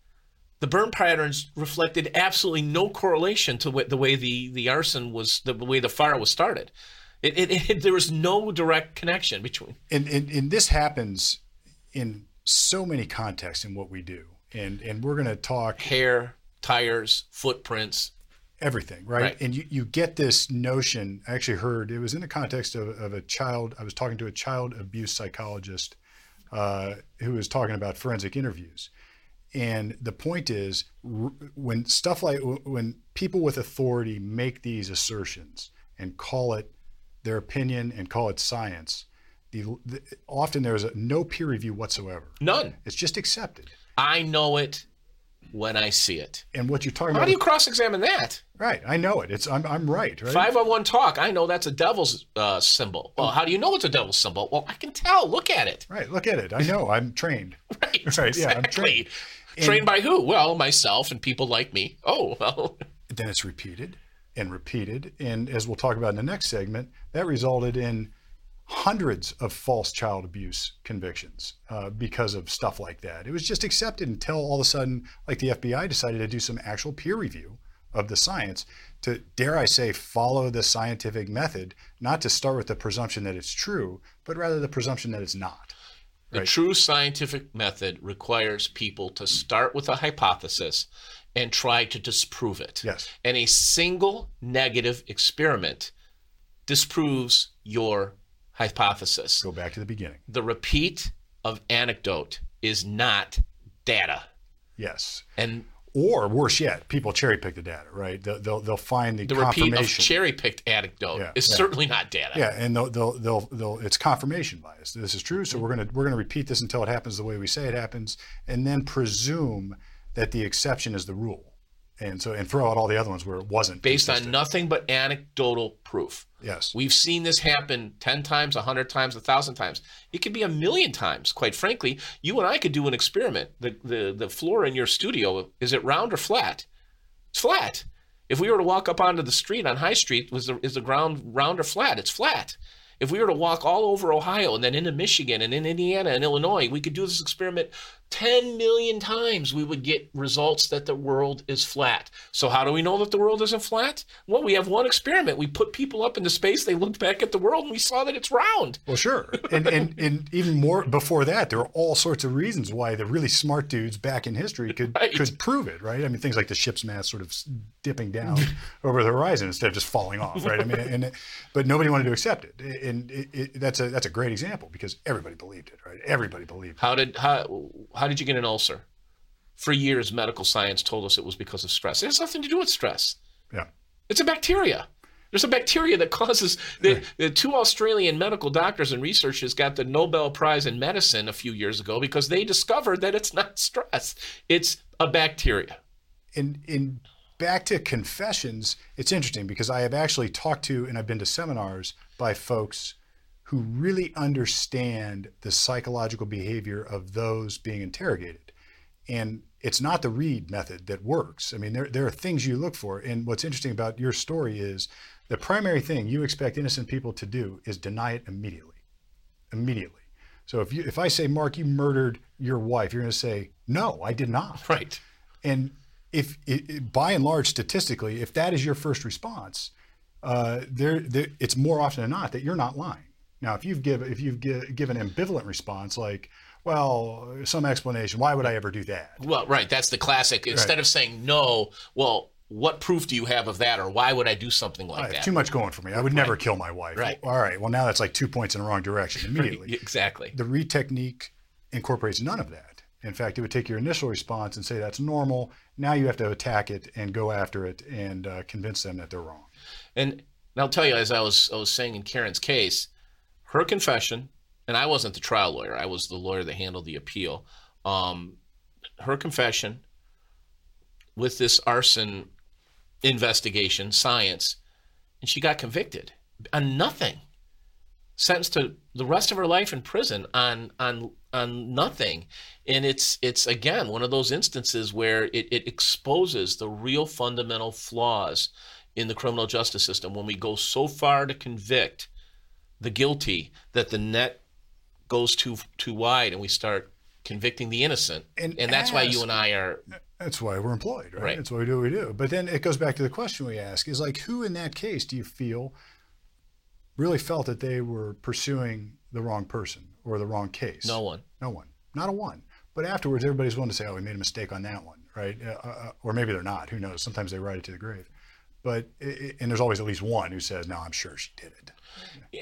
The burn patterns reflected absolutely no correlation to what, the way the, the arson was, the way the fire was started. It, it, it, there was no direct connection between. And, and, and this happens in so many contexts in what we do. And and we're going to talk hair, tires, footprints, everything, right? right. And you, you get this notion. I actually heard it was in the context of, of a child. I was talking to a child abuse psychologist uh, who was talking about forensic interviews. And the point is, when stuff like when people with authority make these assertions and call it their opinion and call it science, the, the, often there's a, no peer review whatsoever. None. It's just accepted. I know it when I see it. And what you're talking How about? How do you cross-examine that? Right. I know it. It's I'm I'm right. Right. five oh one talk. I know that's a devil's uh, symbol. Well, how do you know it's a devil's symbol? Well, I can tell. Look at it. Right. Look at it. I know. I'm trained. right. Right. Exactly. Yeah. I'm trained. And trained by who? Well, myself and people like me. Oh, well. Then it's repeated and repeated. And as we'll talk about in the next segment, that resulted in hundreds of false child abuse convictions uh, because of stuff like that. It was just accepted until all of a sudden, like the F B I decided to do some actual peer review of the science to, dare I say, follow the scientific method, not to start with the presumption that it's true, but rather the presumption that it's not. The right. true scientific method requires people to start with a hypothesis and try to disprove it. Yes. And a single negative experiment disproves your hypothesis. Go back to the beginning. The repeat of anecdote is not data. Yes. And or worse yet, people cherry pick the data, right? They'll they'll, they'll find the, the confirmation. The repeat of cherry picked anecdote yeah, is yeah. certainly not data. Yeah, and they'll, they'll they'll they'll it's confirmation bias. This is true, so we're gonna we're gonna repeat this until it happens the way we say it happens, and then presume that the exception is the rule, and so and throw out all the other ones where it wasn't based consistent. On nothing but anecdotal proof. Yes, we've seen this happen ten times, a hundred times, a thousand times. It could be a million times. Quite frankly, you and I could do an experiment. The the the floor in your studio, is it round or flat? It's flat. If we were to walk up onto the street on High Street, was the, is the ground round or flat? It's flat. If we were to walk all over Ohio and then into Michigan and in Indiana and Illinois, we could do this experiment ten million times. We would get results that the world is flat. So how do we know that the world isn't flat? Well, we have one experiment. We put people up into space. They looked back at the world and we saw that it's round. Well, sure. And, and, and even more before that, there are all sorts of reasons why the really smart dudes back in history could, right. could prove it, right? I mean, things like the ship's mast sort of dipping down over the horizon instead of just falling off, right? I mean, and, but nobody wanted to accept it. it And it, it, that's a that's a great example because everybody believed it, right? Everybody believed it. How did how, how did you get an ulcer? For years, medical science told us it was because of stress. It has nothing to do with stress. Yeah, it's a bacteria. There's a bacteria that causes. The, right. the two Australian medical doctors and researchers got the Nobel Prize in medicine a few years ago because they discovered that it's not stress; it's a bacteria. In in back to confessions, it's interesting because I have actually talked to and I've been to seminars by folks who really understand the psychological behavior of those being interrogated. And it's not the Reid method that works. I mean, there there are things you look for. And what's interesting about your story is the primary thing you expect innocent people to do is deny it immediately, immediately. So if you if I say, Mark, you murdered your wife, you're going to say, no, I did not. Right. And if it, by and large, statistically, if that is your first response, Uh, there, there, it's more often than not that you're not lying. Now, if you've given if you've give, give an ambivalent response, like, well, some explanation, why would I ever do that? Well, right, that's the classic. Instead right. of saying no, well, what proof do you have of that, or why would I do something like right, that? Too much going for me. I would right. never kill my wife. Right. All right. Well, now that's like two points in the wrong direction immediately. Exactly. The Reid technique incorporates none of that. In fact, it would take your initial response and say that's normal. Now you have to attack it and go after it and uh, convince them that they're wrong. And, and I'll tell you, as I was I was saying in Karen's case, her confession, and I wasn't the trial lawyer. I was the lawyer that handled the appeal. Um, her confession with this arson investigation, science, and she got convicted on nothing. Sentenced to the rest of her life in prison on on on nothing. And it's, it's again, one of those instances where it, it exposes the real fundamental flaws in the criminal justice system, when we go so far to convict the guilty that the net goes too too wide and we start convicting the innocent. And, and that's as, why you and I are... That's why we're employed, right? right? That's why we do what we do. But then it goes back to the question we ask is like, who in that case do you feel really felt that they were pursuing the wrong person or the wrong case? No one. No one. Not a one. But afterwards, everybody's willing to say, oh, we made a mistake on that one, right? Uh, or maybe they're not. Who knows? Sometimes they ride it to the grave. But it, and there's always at least one who says, no, I'm sure she did it.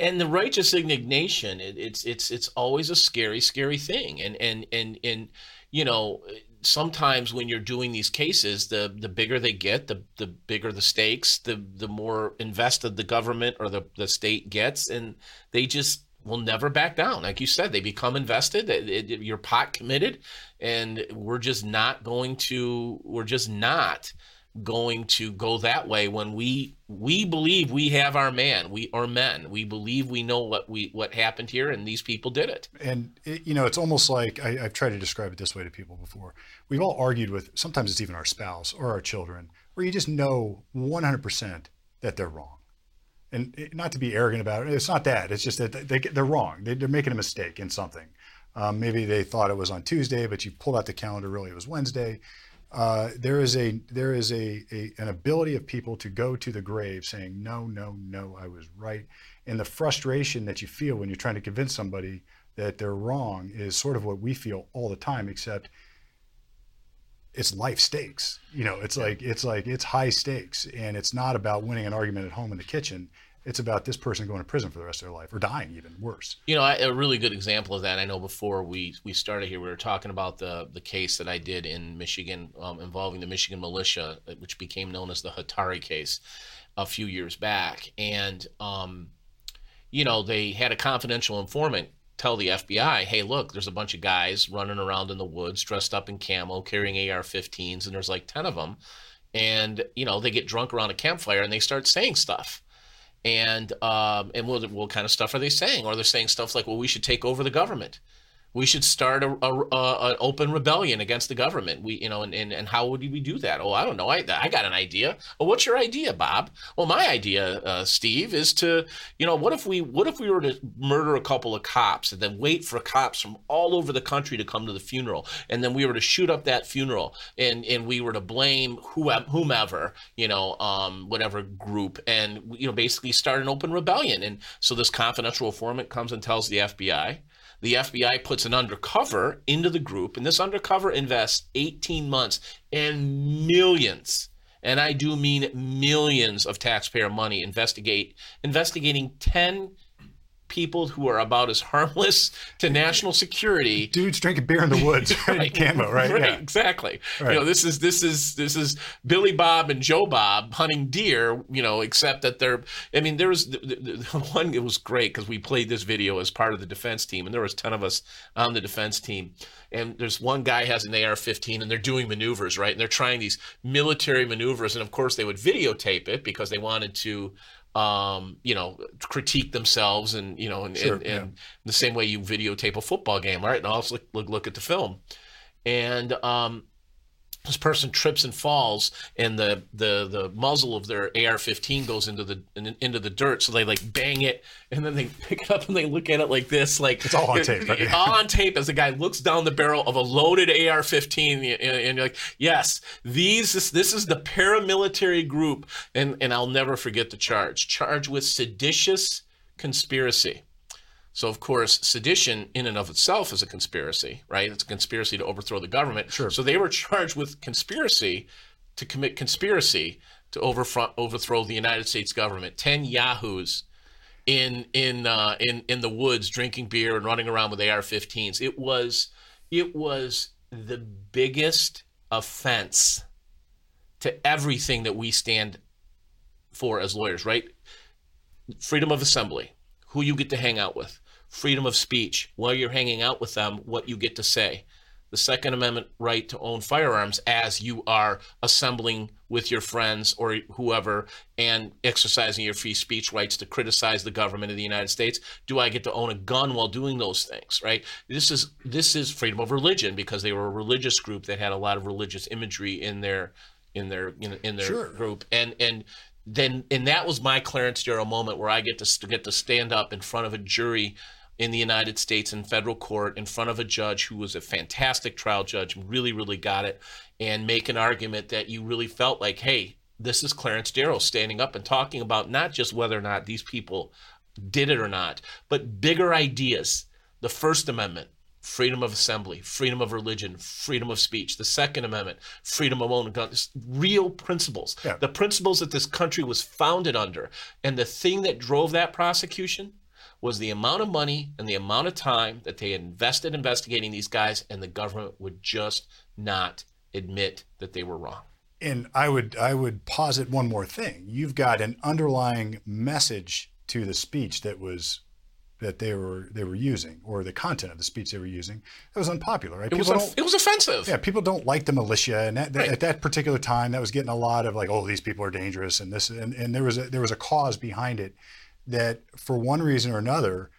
And the righteous indignation, it, it's it's it's always a scary, scary thing. And, and, and, and you know, sometimes when you're doing these cases, the, the bigger they get, the, the bigger the stakes, the, the more invested the government or the, the state gets, and they just will never back down. Like you said, they become invested, it, it, you're pot committed, and we're just not going to, we're just not going to go that way when we we believe we have our man, we are men, we believe we know what we what happened here, and these people did it. And it, you know, it's almost like I, I've tried to describe it this way to people before. We've all argued with, sometimes it's even our spouse or our children, where you just know one hundred percent that they're wrong. And it, not to be arrogant about it, it's not that. It's just that they, they're wrong. They, they're making a mistake in something. Um, maybe they thought it was on Tuesday, but you pulled out the calendar, really it was Wednesday. Uh, there is a there is a, a an ability of people to go to the grave saying, no, no, no, I was right. And the frustration that you feel when you're trying to convince somebody that they're wrong is sort of what we feel all the time, except it's life stakes. You know, it's like it's like it's high stakes, and it's not about winning an argument at home in the kitchen. It's about this person going to prison for the rest of their life, or dying, even worse. You know, a really good example of that, I know before we, we started here, we were talking about the the case that I did in Michigan um, involving the Michigan militia, which became known as the Hutaree case a few years back. And, um, you know, they had a confidential informant tell the F B I, hey, look, there's a bunch of guys running around in the woods dressed up in camo, carrying A R fifteens, and there's like ten of them. And, you know, they get drunk around a campfire and they start saying stuff. And um, and what, what kind of stuff are they saying? Or they're saying stuff like, well, we should take over the government. We should start a, a, a, an open rebellion against the government. We, you know, and, and, and how would we do that? Oh, I don't know. I I got an idea. Well, what's your idea, Bob? Well, my idea, uh, Steve, is to, you know, what if we what if we were to murder a couple of cops and then wait for cops from all over the country to come to the funeral, and then we were to shoot up that funeral, and, and we were to blame whomever, you know, um, whatever group, and, you know, basically start an open rebellion. And so this confidential informant comes and tells the F B I. The F B I puts an undercover into the group, and this undercover invests eighteen months and millions, and I do mean millions of taxpayer money, investigate investigating ten people who are about as harmless to national security. Dudes drinking beer in the woods, right? Camo, right? Right, yeah. Exactly. Right. You know, this is this is this is Billy Bob and Joe Bob hunting deer. You know, except that they're. I mean, there was the, the, the one. It was great because we played this video as part of the defense team, and there was ten of us on the defense team. And there's one guy has an A R fifteen, and they're doing maneuvers, right? And they're trying these military maneuvers, and of course they would videotape it because they wanted to. Um, you know, critique themselves, and you know, and, sure, and, and yeah. The same way you videotape a football game, right? And also look, look, look at the film, and um, this person trips and falls, and the the the muzzle of their A R fifteen goes into the in, into the dirt. So they like bang it, and then they pick it up and they look at it like this, like it's all on tape, right? It, all on tape. As the guy looks down the barrel of a loaded A R fifteen, and, and you're like, yes, these this, this is the paramilitary group, and and I'll never forget the charge, charged with seditious conspiracy. So, of course, sedition in and of itself is a conspiracy, right? It's a conspiracy to overthrow the government. Sure. So they were charged with conspiracy to commit conspiracy to overfront, overthrow the United States government. Ten yahoos in in uh, in in the woods drinking beer and running around with A R fifteens. It was it was the biggest offense to everything that we stand for as lawyers, right? Freedom of assembly. Who you get to hang out with, freedom of speech, while you're hanging out with them, what you get to say, the Second Amendment right to own firearms as you are assembling with your friends or whoever and exercising your free speech rights to criticize the government of the United States. Do I get to own a gun while doing those things, right? This is this is freedom of religion because they were a religious group that had a lot of religious imagery in their in their in, in their sure. group. And and Then and that was my Clarence Darrow moment where I get to get to stand up in front of a jury in the United States in federal court in front of a judge who was a fantastic trial judge, really, really got it, and make an argument that you really felt like, hey, this is Clarence Darrow standing up and talking about not just whether or not these people did it or not, but bigger ideas, the First Amendment, freedom of assembly, freedom of religion, freedom of speech, the Second Amendment, freedom of own gun, real principles. Yeah. The principles that this country was founded under. And the thing that drove that prosecution was the amount of money and the amount of time that they invested investigating these guys, and the government would just not admit that they were wrong. And I would I would posit one more thing. You've got an underlying message to the speech that was that they were they were using, or the content of the speech they were using, that was unpopular, right? It people was don't, it was offensive. Yeah, people don't like the militia, and that, that, right. at that particular time, that was getting a lot of like, oh, these people are dangerous, and this, and, and there was a, there was a cause behind it that, for one reason or another,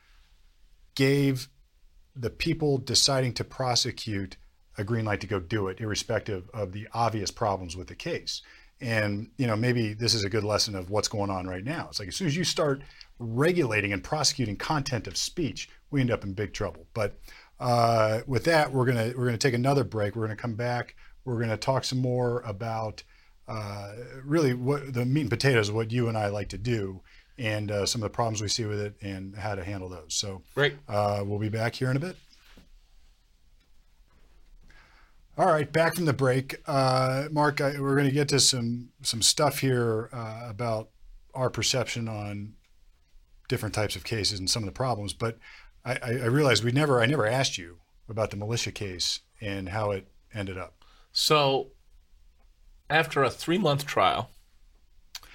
gave the people deciding to prosecute a green light to go do it, irrespective of the obvious problems with the case. And, you know, maybe this is a good lesson of what's going on right now. It's like, as soon as you start regulating and prosecuting content of speech, we end up in big trouble. But uh, with that, we're gonna we're gonna take another break. We're gonna come back. We're gonna talk some more about uh, really what the meat and potatoes of what you and I like to do, and uh, some of the problems we see with it and how to handle those. So right. uh, we'll be back here in a bit. All right, back from the break. Uh, Mark, I, we're going to get to some some stuff here uh, about our perception on different types of cases and some of the problems. But I, I, I realized we never I never asked you about the militia case and how it ended up. So after a three-month trial.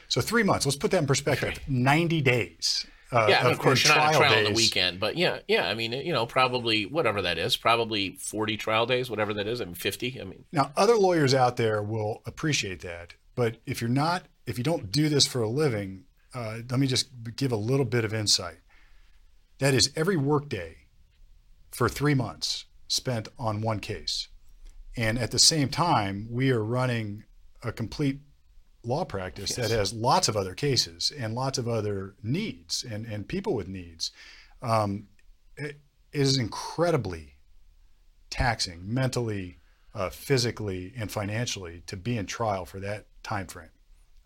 So three months. Let's put that in perspective. Okay. ninety days. Uh, yeah, of, of course, you're not on trial days. On the weekend, but yeah, yeah. I mean, you know, probably whatever that is, probably forty trial days, whatever that is. I mean, fifty. I mean, now other lawyers out there will appreciate that, but if you're not, if you don't do this for a living, uh, let me just give a little bit of insight. That is every workday for three months spent on one case, and at the same time, we are running a complete law practice yes. that has lots of other cases and lots of other needs and, and people with needs. Um, it, it is incredibly taxing mentally, uh, physically, and financially to be in trial for that time frame.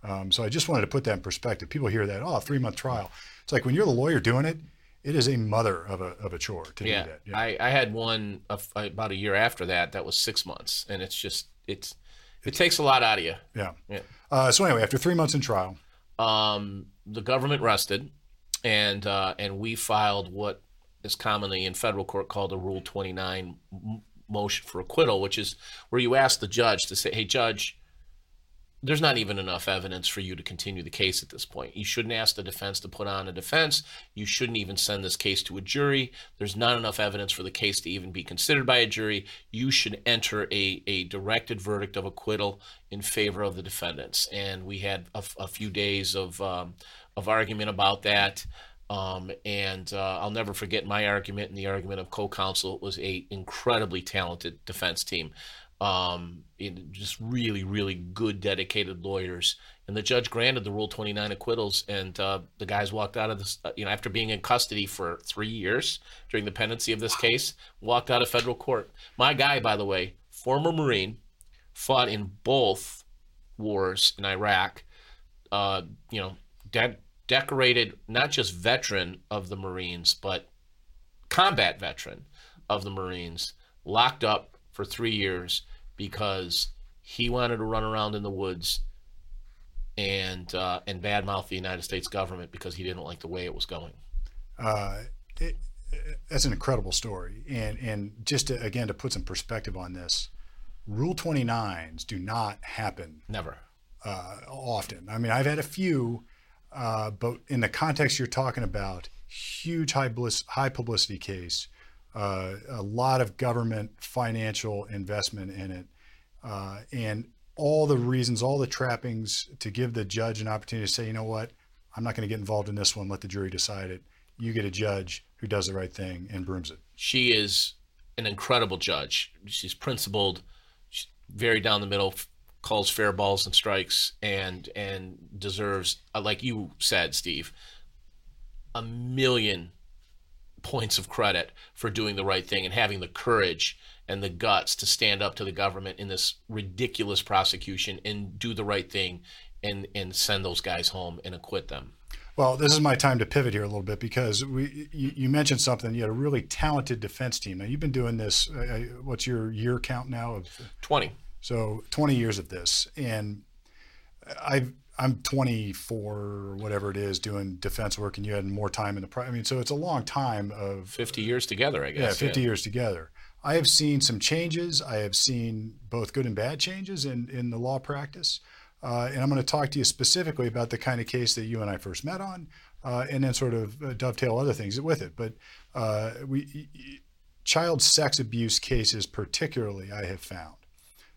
Um, so I just wanted to put that in perspective. People hear that, oh, three-month trial. It's like when you're the lawyer doing it, it is a mother of a of a chore to yeah. do that. Yeah, I, I had one of, about a year after that, that was six months, and it's just, it's It, it takes a lot out of you. Yeah. yeah. Uh, so anyway, after three months in trial, um, the government rested, and uh, and we filed what is commonly in federal court called a Rule twenty-nine m- motion for acquittal, which is where you ask the judge to say, "Hey, judge, there's not even enough evidence for you to continue the case at this point. You shouldn't ask the defense to put on a defense. You shouldn't even send this case to a jury. There's not enough evidence for the case to even be considered by a jury. You should enter a, a directed verdict of acquittal in favor of the defendants." And we had a, a few days of um, of argument about that. Um, and uh, I'll never forget my argument and the argument of co-counsel. It was an incredibly talented defense team. Um, it, just really, really good, dedicated lawyers. And the judge granted the Rule twenty-nine acquittals, and uh, the guys walked out of this, you know, after being in custody for three years during the pendency of this case, walked out of federal court. My guy, by the way, former Marine, fought in both wars in Iraq, uh, you know, de- decorated, not just veteran of the Marines, but combat veteran of the Marines, locked up for three years because he wanted to run around in the woods and uh, and badmouth the United States government because he didn't like the way it was going. Uh, it, it, that's an incredible story. And and just to, again, to put some perspective on this, Rule twenty-nines do not happen. Never. Uh, often. I mean, I've had a few, uh, but in the context you're talking about, huge high, bliss, high publicity case, Uh, a lot of government financial investment in it, uh, and all the reasons, all the trappings to give the judge an opportunity to say, you know what, I'm not going to get involved in this one. Let the jury decide it. You get a judge who does the right thing and brooms it. She is an incredible judge. She's principled, she's very down the middle, calls fair balls and strikes, and and deserves, like you said, Steve, a million points of credit for doing the right thing and having the courage and the guts to stand up to the government in this ridiculous prosecution and do the right thing and and send those guys home and acquit them. Well, this is my time to pivot here a little bit, because we you, you mentioned something. You had a really talented defense team. Now, you've been doing this, uh, what's your year count now? Of twenty. So twenty years of this. And I've, I'm twenty-four or whatever it is doing defense work, and you had more time in the private. I mean, so it's a long time of... fifty years together, I guess. Yeah, fifty yeah. years together. I have seen some changes. I have seen both good and bad changes in, in the law practice. Uh, and I'm going to talk to you specifically about the kind of case that you and I first met on, uh, and then sort of uh, dovetail other things with it. But uh, we, child sex abuse cases particularly, I have found,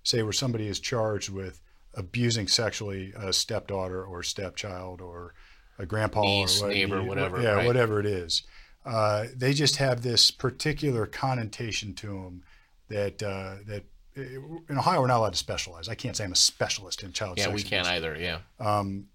say where somebody is charged with abusing sexually a stepdaughter or stepchild or a grandpa niece, or what, neighbor, you, whatever. Yeah, right? Whatever it is. Uh, they just have this particular connotation to them that uh, that in Ohio we're not allowed to specialize. I can't say I'm a specialist in child yeah, sex abuse. Yeah, we can't either. Yeah. Um,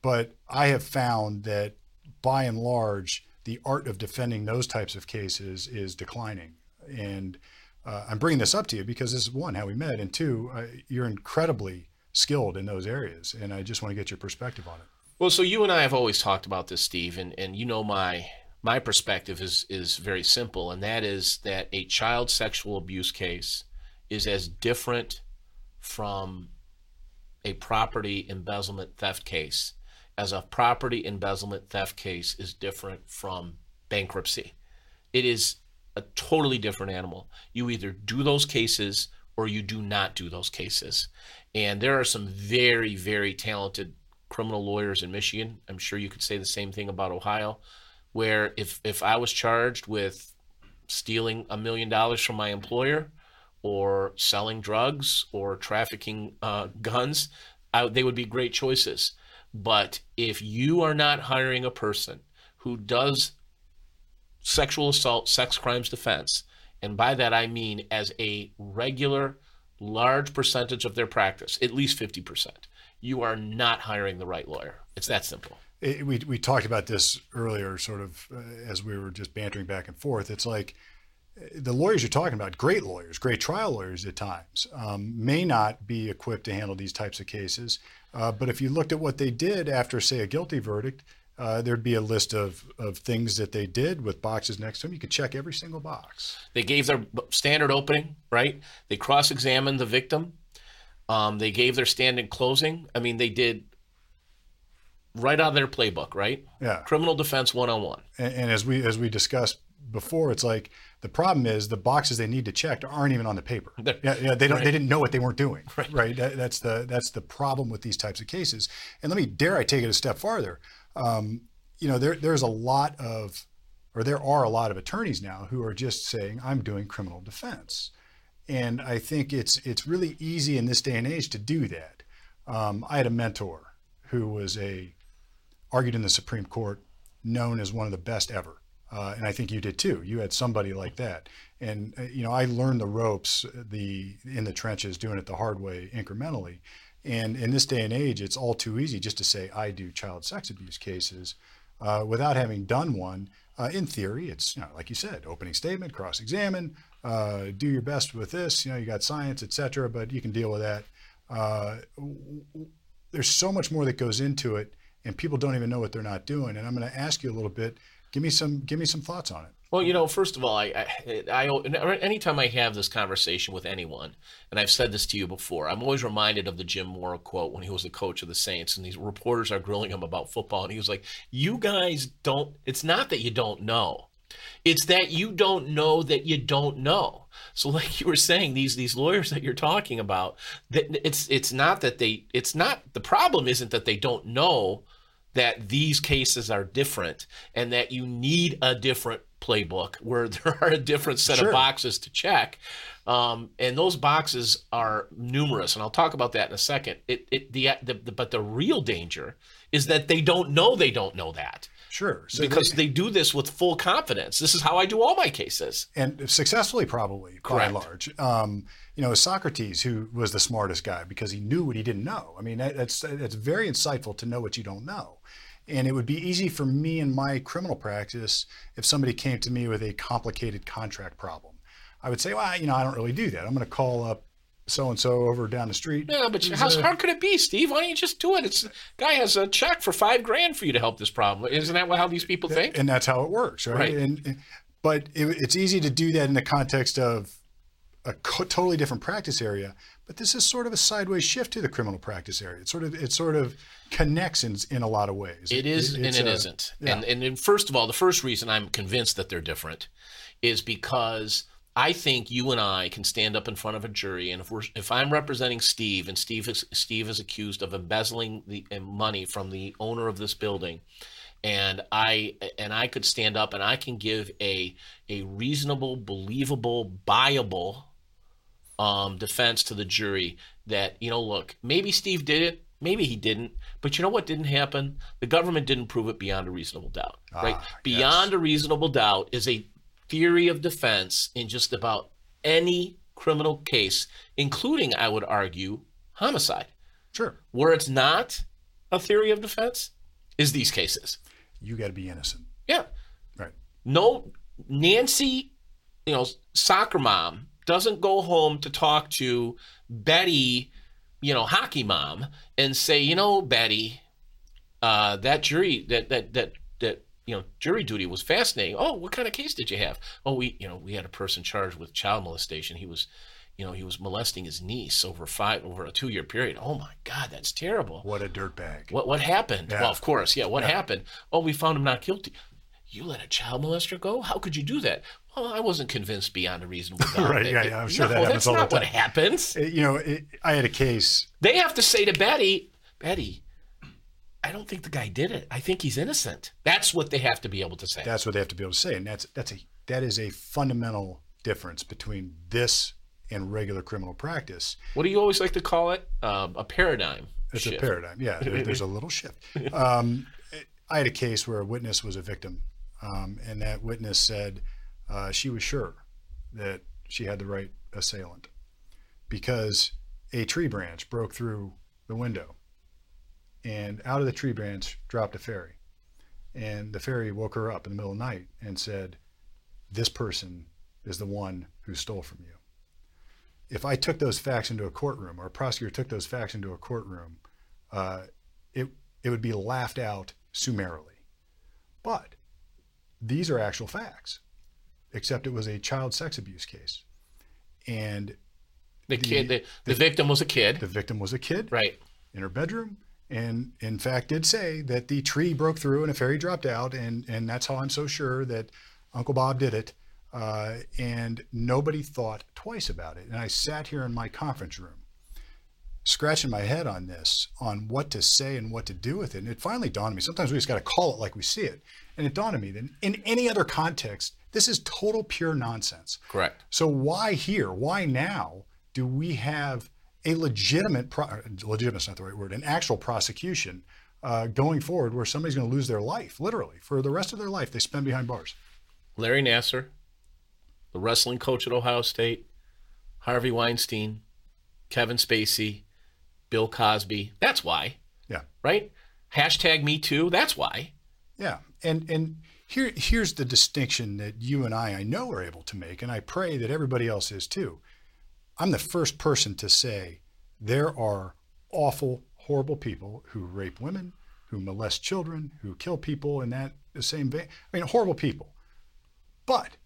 but I have found that by and large, the art of defending those types of cases is declining. And uh, I'm bringing this up to you because this is one, how we met, and two, uh, you're incredibly skilled in those areas, and I just want to get your perspective on it. Well, so you and I have always talked about this, Steve, and and you know my. My perspective is is very simple, and that is that a child sexual abuse case is as different from a property embezzlement theft case as a property embezzlement theft case is different from bankruptcy. It is a totally different animal. You either do those cases or you do not do those cases. And there are some very, very talented criminal lawyers in Michigan. I'm sure you could say the same thing about Ohio, where if, if I was charged with stealing a million dollars from my employer or selling drugs or trafficking uh, guns, I, they would be great choices. But if you are not hiring a person who does sexual assault, sex crimes defense, and by that I mean as a regular large percentage of their practice, at least fifty percent, you are not hiring the right lawyer. It's that simple. It, we we talked about this earlier, sort of uh, as we were just bantering back and forth. It's like the lawyers you're talking about, great lawyers, great trial lawyers at times, um, may not be equipped to handle these types of cases. Uh, but if you looked at what they did after, say, a guilty verdict, uh, there'd be a list of, of things that they did with boxes next to them. You could check every single box. They gave their standard opening, right? They cross-examined the victim. Um, they gave their standard closing. I mean, they did... right out of their playbook, right? Yeah. Criminal defense one oh one. And, and as we as we discussed before, it's like the problem is the boxes they need to check aren't even on the paper. They're, yeah, yeah, they don't. Right. They didn't know what they weren't doing. Right. Right. That, that's the that's the problem with these types of cases. And let me dare I take it a step farther. Um, you know, there there's a lot of, or there are a lot of attorneys now who are just saying, I'm doing criminal defense, and I think it's it's really easy in this day and age to do that. Um, I had a mentor who was a argued in the Supreme Court, known as one of the best ever. Uh, and I think you did too. You had somebody like that. And, uh, you know, I learned the ropes the in the trenches, doing it the hard way incrementally. And in this day and age, it's all too easy just to say, I do child sex abuse cases uh, without having done one. Uh, in theory, it's, you know, like you said, opening statement, cross-examine, uh, do your best with this. You know, you got science, et cetera, but you can deal with that. Uh, there's so much more that goes into it, and people don't even know what they're not doing. And I'm going to ask you a little bit. Give me some. Give me some thoughts on it. Well, you know, first of all, I, I, I anytime I have this conversation with anyone, and I've said this to you before, I'm always reminded of the Jim Mora quote when he was the coach of the Saints, and these reporters are grilling him about football, and he was like, "You guys don't. It's not that you don't know. It's that you don't know that you don't know." So, like you were saying, these these lawyers that you're talking about, that it's it's not that they it's not the problem isn't that they don't know that these cases are different and that you need a different playbook where there are a different set sure. of boxes to check, um, and those boxes are numerous, and I'll talk about that in a second. It it the, the, the but the real danger is that they don't know they don't know that. Sure. So because they, they do this with full confidence. This is how I do all my cases. And successfully, probably, Correct. by and large. Um, you know, Socrates, who was the smartest guy because he knew what he didn't know. I mean, that, that's, that's very insightful to know what you don't know. And it would be easy for me in my criminal practice if somebody came to me with a complicated contract problem. I would say, well, you know, I don't really do that. I'm going to call up so-and-so over down the street. Yeah, but how a... hard could it be, Steve? Why don't you just do it? It's guy has a check for five grand for you to help this problem. Isn't that how these people think? And that's how it works, right? right. And, and But it, it's easy to do that in the context of a co- totally different practice area. But this is sort of a sideways shift to the criminal practice area. It sort of it sort of connects in, in a lot of ways. It is it, and it a, isn't. Yeah. And, and and first of all, the first reason I'm convinced that they're different is because I think you and I can stand up in front of a jury, and if we're if I'm representing Steve, and Steve is Steve is accused of embezzling the money from the owner of this building, and I and I could stand up and I can give a a reasonable, believable, buyable um, defense to the jury that, you know, look, maybe Steve did it, maybe he didn't, but you know what didn't happen? The government didn't prove it beyond a reasonable doubt. Ah, right? Beyond yes. a reasonable doubt is a theory of defense in just about any criminal case, including, I would argue, homicide. Sure. Where it's not a theory of defense is these cases. You got to be innocent. Yeah. Right. No, Nancy, you know, soccer mom doesn't go home to talk to Betty, you know, hockey mom, and say, you know, Betty, uh, that jury, that, that, that, that, you know, jury duty was fascinating. Oh, what kind of case did you have? Oh, we, you know, we had a person charged with child molestation. He was, you know, he was molesting his niece over five, over a two-year period. Oh my God, that's terrible. What a dirtbag. What, what happened? Yeah. Well, of course, yeah. What yeah. happened? Oh, we found him not guilty. You let a child molester go? How could you do that? Well, I wasn't convinced beyond a reasonable doubt. Right? That, yeah, yeah. I'm sure no, that happens all the time. That's not what happens. It, you know, it, I had a case. They have to say to Betty, Betty, I don't think the guy did it. I think he's innocent. That's what they have to be able to say. That's what they have to be able to say, and that's that's a that is a fundamental difference between this and regular criminal practice. What do you always like to call it? Um, a paradigm. It's shift. a paradigm. Yeah, there, there's a little shift. Um, I had a case where a witness was a victim, um, and that witness said uh, she was sure that she had the right assailant because a tree branch broke through the window. And out of the tree branch dropped a fairy, and the fairy woke her up in the middle of the night and said, this person is the one who stole from you. If I took those facts into a courtroom, or a prosecutor took those facts into a courtroom, uh, it it would be laughed out summarily. But these are actual facts, except it was a child sex abuse case. And the, the kid, the, the, the victim was a kid. The victim was a kid. Right. In her bedroom. And in fact did say that the tree broke through and a fairy dropped out, and, and that's how I'm so sure that Uncle Bob did it. Uh, and nobody thought twice about it. And I sat here in my conference room, scratching my head on this, on what to say and what to do with it. And it finally dawned on me, sometimes we just got to call it like we see it. And it dawned on me that in any other context, this is total pure nonsense. Correct. So why here, why now do we have a legitimate, pro- legitimate's not the right word, an actual prosecution uh, going forward where somebody's going to lose their life, literally, for the rest of their life they spend behind bars? Larry Nasser, the wrestling coach at Ohio State, Harvey Weinstein, Kevin Spacey, Bill Cosby. That's why. Yeah. Right? Hashtag Me Too. That's why. Yeah. And and here here's the distinction that you and I, I know, are able to make, and I pray that everybody else is too. I'm the first person to say there are awful, horrible people who rape women, who molest children, who kill people in that same vein. I mean, horrible people. But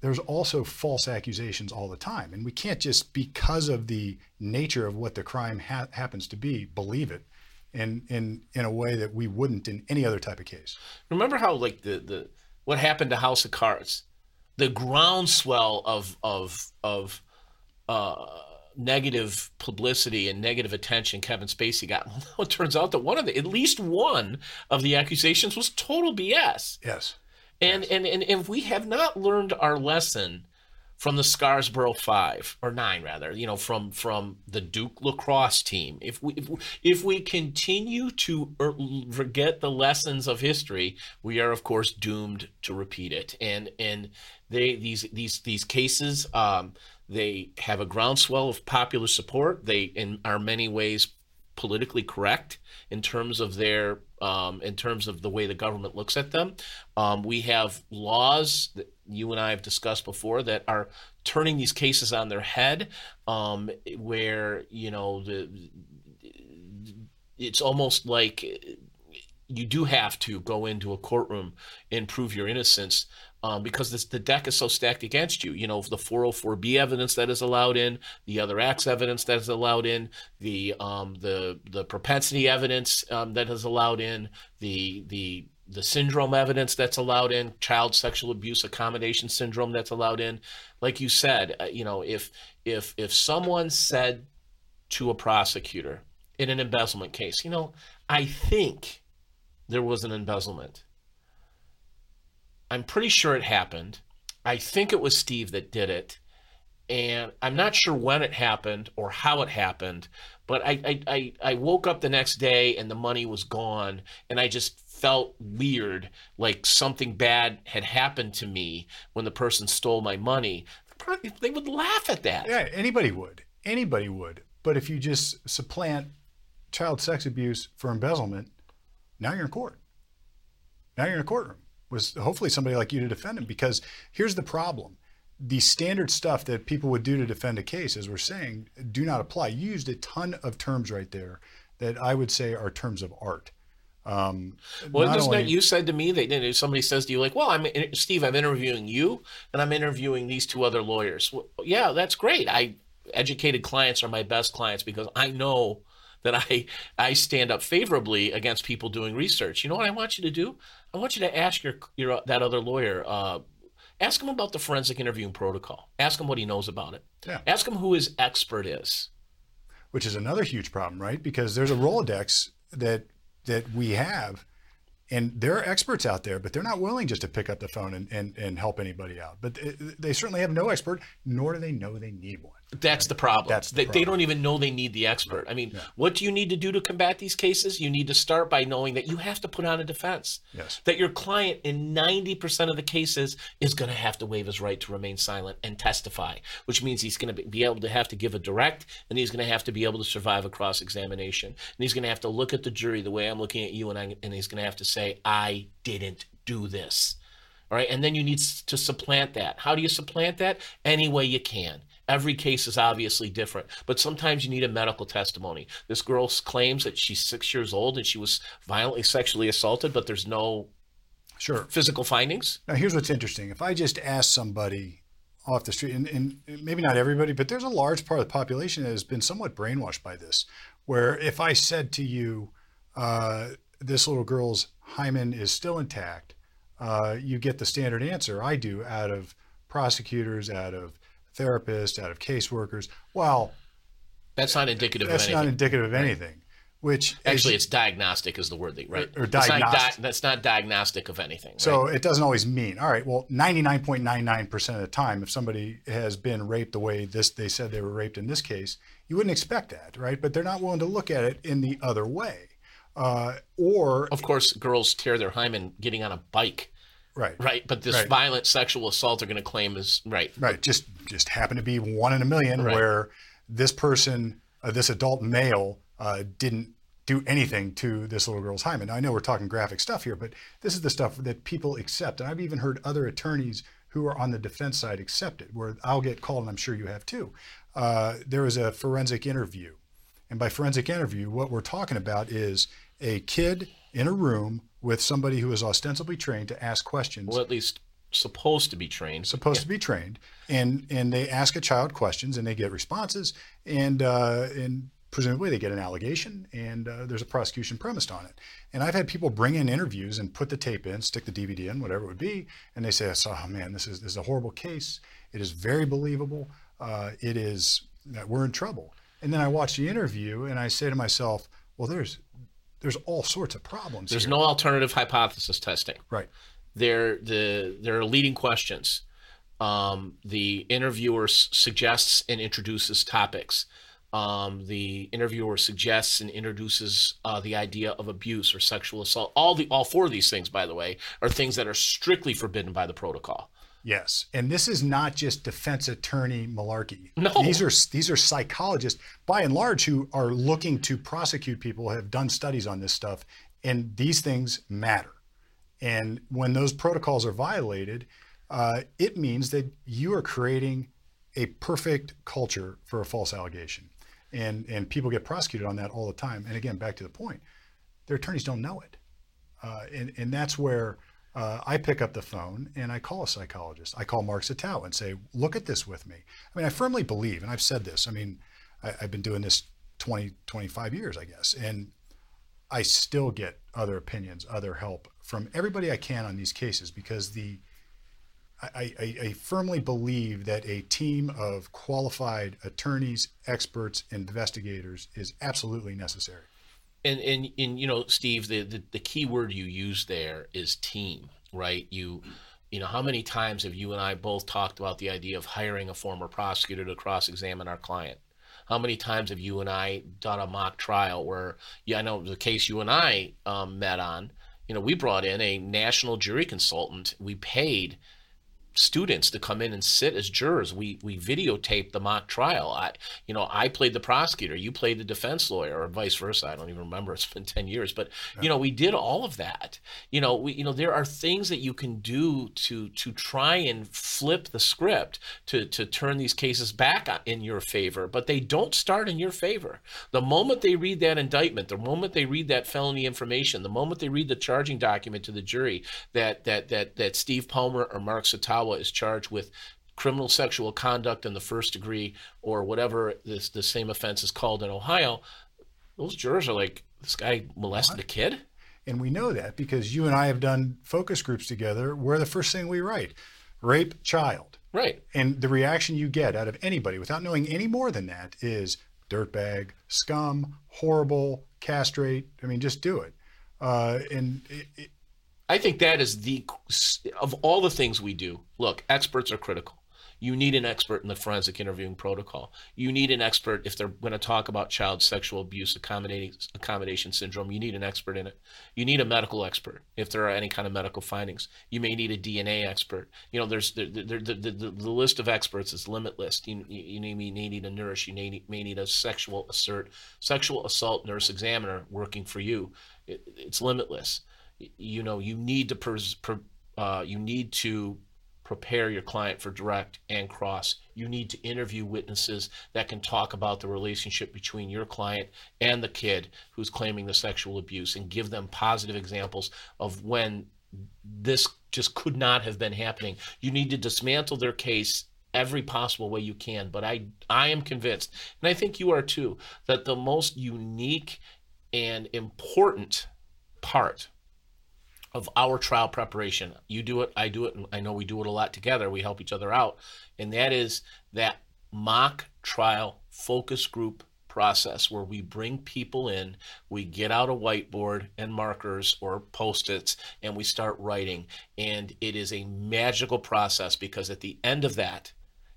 there's also false accusations all the time. And we can't just, because of the nature of what the crime ha- happens to be, believe it in, in, in a way that we wouldn't in any other type of case. Remember how, like, the, the what happened to House of Cards? The groundswell of of of... Uh, negative publicity and negative attention Kevin Spacey got. Well, now it turns out that one of the, at least one of the accusations was total B S. Yes. And, yes. and and if we have not learned our lesson from the Scottsboro five or nine, rather, you know, from from the Duke lacrosse team, if we if we, if we continue to forget the lessons of history, we are of course doomed to repeat it. And and they these these these cases. Um, They have a groundswell of popular support. They, in are many ways, politically correct in terms of their, um, in terms of the way the government looks at them. Um, we have laws that, you and I have discussed before that are turning these cases on their head, um, where, you know, the, it's almost like you do have to go into a courtroom and prove your innocence, um, because this, the deck is so stacked against you. You know, the four oh four B evidence that is allowed in, the other acts evidence that is allowed in, the um, the the propensity evidence um, that is allowed in, the the the syndrome evidence that's allowed in, child sexual abuse accommodation syndrome that's allowed in. Like you said, you know, if if if someone said to a prosecutor in an embezzlement case, you know, I think there was an embezzlement. I'm pretty sure it happened. I think it was Steve that did it. And I'm not sure when it happened or how it happened, but I, I, I, I woke up the next day and the money was gone, and I just felt weird, like something bad had happened to me when the person stole my money. They would laugh at that. Yeah, anybody would. Anybody would. But if you just supplant child sex abuse for embezzlement, now you're in court. Now you're in a courtroom with hopefully somebody like you to defend him, because here's the problem. The standard stuff that people would do to defend a case, as we're saying, do not apply. You used a ton of terms right there that I would say are terms of art. Um, well, just only... you said to me that, you know, somebody says to you, like, well, I'm Steve, I'm interviewing you and I'm interviewing these two other lawyers. Well, yeah, that's great. I educated clients are my best clients because I know that I I stand up favorably against people doing research. You know what I want you to do? I want you to ask your your that other lawyer, uh, ask him about the forensic interviewing protocol. Ask him what he knows about it. Yeah. Ask him who his expert is. Which is another huge problem, right? Because there's a Rolodex that that we have, and there are experts out there, but they're not willing just to pick up the phone and, and, and help anybody out. But they, they certainly have no expert, nor do they know they need one. That's the problem. That's the they, problem. They don't even know they need the expert. I mean, yeah. What do you need to do to combat these cases? You need to start by knowing that you have to put on a defense. Yes. That your client in ninety percent of the cases is going to have to waive his right to remain silent and testify, which means he's going to be able to have to give a direct, and he's going to have to be able to survive a cross-examination. And he's going to have to look at the jury the way I'm looking at you, and, I, and he's going to have to say, I didn't do this. All right. And then you need to supplant that. How do you supplant that? Any way you can. Every case is obviously different, but sometimes you need a medical testimony. This girl claims that she's six years old and she was violently sexually assaulted, but there's no sure physical findings. Now, here's what's interesting. If I just ask somebody off the street, and, and maybe not everybody, but there's a large part of the population that has been somewhat brainwashed by this, where if I said to you, uh, this little girl's hymen is still intact, uh, you get the standard answer I do out of prosecutors, out of therapists, out of caseworkers. Well, that's not indicative that's of anything. That's not indicative of anything. Which actually, is, it's diagnostic is the word, that, right? Or, or diagnostic. Di- that's not diagnostic of anything. Right? So it doesn't always mean, all right, well, ninety-nine point nine nine percent of the time, if somebody has been raped the way this they said they were raped in this case, you wouldn't expect that, right? But they're not willing to look at it in the other way. Uh, or of course, girls tear their hymen getting on a bike. Right. Right. But this right. violent sexual assault they're going to claim is right. Right. Just just happened to be one in a million right. where this person, uh, this adult male uh, didn't do anything to this little girl's hymen. Now, I know we're talking graphic stuff here, but this is the stuff that people accept. And I've even heard other attorneys who are on the defense side accept it, where I'll get called, and I'm sure you have too. Uh, there was a forensic interview. And by forensic interview, what we're talking about is a kid in a room with somebody who is ostensibly trained to ask questions. Well, at least supposed to be trained. Supposed yeah. to be trained. And and they ask a child questions and they get responses. And, uh, and presumably they get an allegation and uh, there's a prosecution premised on it. And I've had people bring in interviews and put the tape in, stick the D V D in, whatever it would be. And they say, oh man, this is, this is a horrible case. It is very believable. Uh, it is, we're in trouble. And then I watch the interview and I say to myself, well, there's, There's all sorts of problems. There's here. No alternative hypothesis testing. Right. There, the there are leading questions. Um, the interviewer s- suggests and introduces topics. Um, the interviewer suggests and introduces uh, the idea of abuse or sexual assault. All the all four of these things, by the way, are things that are strictly forbidden by the protocol. Yes, and this is not just defense attorney malarkey. No, these are these are psychologists, by and large, who are looking to prosecute people, have done studies on this stuff, and these things matter. And when those protocols are violated, uh, it means that you are creating a perfect culture for a false allegation. And and people get prosecuted on that all the time. And again, back to the point, their attorneys don't know it. Uh, and, and that's where uh, I pick up the phone and I call a psychologist. I call Mark Satawa and say, look at this with me. I mean, I firmly believe, and I've said this, I mean, I, I've been doing this twenty, twenty-five years, I guess. And I still get other opinions, other help from everybody I can on these cases, because the I, I, I firmly believe that a team of qualified attorneys, experts, investigators is absolutely necessary. And, and, and you know, Steve, the, the, the key word you use there is team, right? You, you know, how many times have you and I both talked about the idea of hiring a former prosecutor to cross-examine our client? How many times have you and I done a mock trial where, yeah, I know the case you and I um, met on, you know, we brought in a national jury consultant. We paid students to come in and sit as jurors. We we videotaped the mock trial. I, you know, I played the prosecutor, you played the defense lawyer, or vice versa. I don't even remember. It's been ten years, but yeah. you know, we did all of that. You know, we, you know, there are things that you can do to to try and flip the script to to turn these cases back in your favor, but they don't start in your favor. The moment they read that indictment, the moment they read that felony information, the moment they read the charging document to the jury that that that that Steve Palmer or Mark Satawa is charged with criminal sexual conduct in the first degree, or whatever this the same offense is called in Ohio, those jurors are like, this guy molested what? a kid? And we know that because you and I have done focus groups together where the first thing we write, rape child. Right. And the reaction you get out of anybody without knowing any more than that is dirtbag, scum, horrible, castrate. I mean, just do it. Uh, and it, it I think that is the, of all the things we do, look, experts are critical. You need an expert in the forensic interviewing protocol. You need an expert if they're going to talk about child sexual abuse accommodating, accommodation syndrome. You need an expert in it. You need a medical expert if there are any kind of medical findings. You may need a D N A expert. You know, there's the the, the, the, the, the list of experts is limitless. You, you, you may need a nurse. You may need, may need a sexual assert, sexual assault nurse examiner working for you. It, it's limitless. You know, you need to pres- pre- uh, you need to prepare your client for direct and cross. You need to interview witnesses that can talk about the relationship between your client and the kid who's claiming the sexual abuse, and give them positive examples of when this just could not have been happening. You need to dismantle their case every possible way you can. But I, I am convinced, and I think you are too, that the most unique and important part of our trial preparation, you do it, I do it, and I know we do it a lot together, we help each other out, and that is that mock trial focus group process where we bring people in, we get out a whiteboard and markers or Post-its, and we start writing. And it is a magical process, because at the end of that,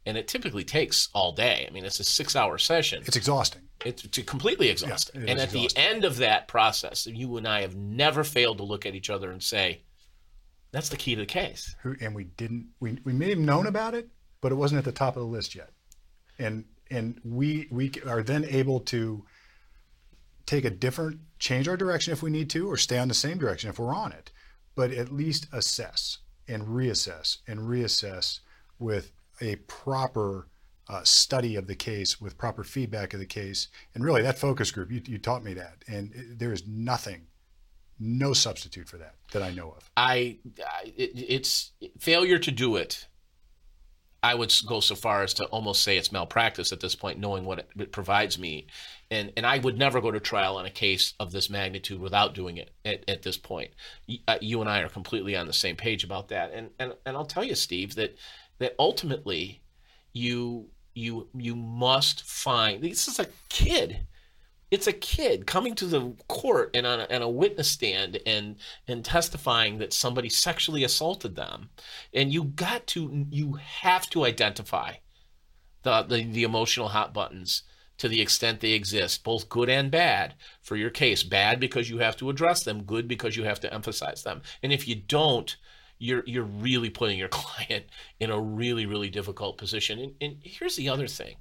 and it typically takes all day. I mean, it's a six-hour session. It's exhausting. It's, it's completely exhausting. Yeah, it and at exhausting. The end of that process, you and I have never failed to look at each other and say, that's the key to the case. Who, and we didn't, we, we may have known about it, but it wasn't at the top of the list yet. And and we we are then able to take a different, change our direction if we need to, or stay on the same direction if we're on it, but at least assess and reassess and reassess with a proper uh, study of the case, with proper feedback of the case. And really that focus group, you, you taught me that. And it, there is nothing, no substitute for that, that I know of. I, I it, it's failure to do it. I would go so far as to almost say it's malpractice at this point, knowing what it, it provides me. And and I would never go to trial on a case of this magnitude without doing it at, at this point. You, uh, you and I are completely on the same page about that. And, and, and I'll tell you, Steve, that that ultimately you you you must find, this is a kid. It's a kid coming to the court and on a, and a witness stand and and testifying that somebody sexually assaulted them. And you got to, you have to identify the the, the emotional hot buttons to the extent they exist, both good and bad for your case. Bad because you have to address them, good because you have to emphasize them. And if you don't, you're you're really putting your client in a really, really difficult position. And, and here's the other thing.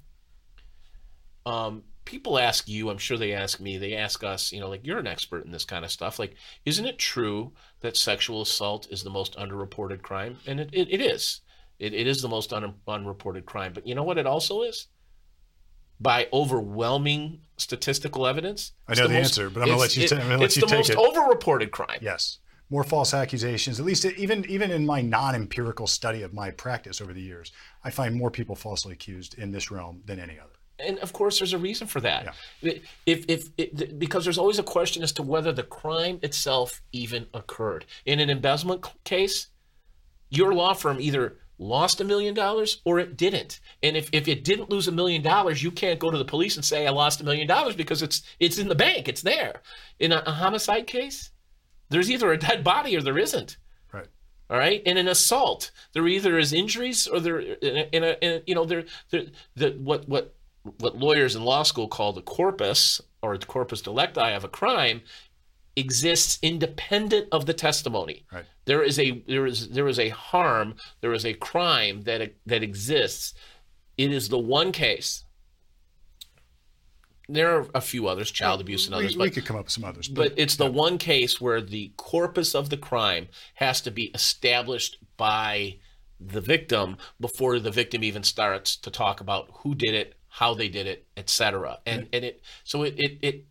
Um, people ask you, I'm sure they ask me, they ask us, you know, like, you're an expert in this kind of stuff. Like, isn't it true that sexual assault is the most underreported crime? And it, it, it is. It, it is the most un, unreported crime. But you know what it also is? By overwhelming statistical evidence. I know the, the most, answer, but I'm going to let you, it, t- I'm gonna let you take it. It's the most overreported crime. Yes. More false accusations, at least even even in my non-empirical study of my practice over the years, I find more people falsely accused in this realm than any other. And of course, there's a reason for that. Yeah. If, if, if, because there's always a question as to whether the crime itself even occurred. In an embezzlement case, your law firm either lost a million dollars or it didn't. And if, if it didn't lose a million dollars, you can't go to the police and say, I lost a million dollars because it's it's in the bank, it's there. In a, a homicide case, there's either a dead body or there isn't. Right. All right. In an assault, there either is injuries or there, in a, in a, in a you know, there, there, the what, what, what lawyers in law school call the corpus or the corpus delicti of a crime exists independent of the testimony. Right. There is a, there is, there is a harm. There is a crime that, that exists. It is the one case. There are a few others, child abuse and others. We, but, we could come up with some others. But, but it's the yeah. one case where the corpus of the crime has to be established by the victim before the victim even starts to talk about who did it, how they did it, et cetera. And, right. and it so it, it, it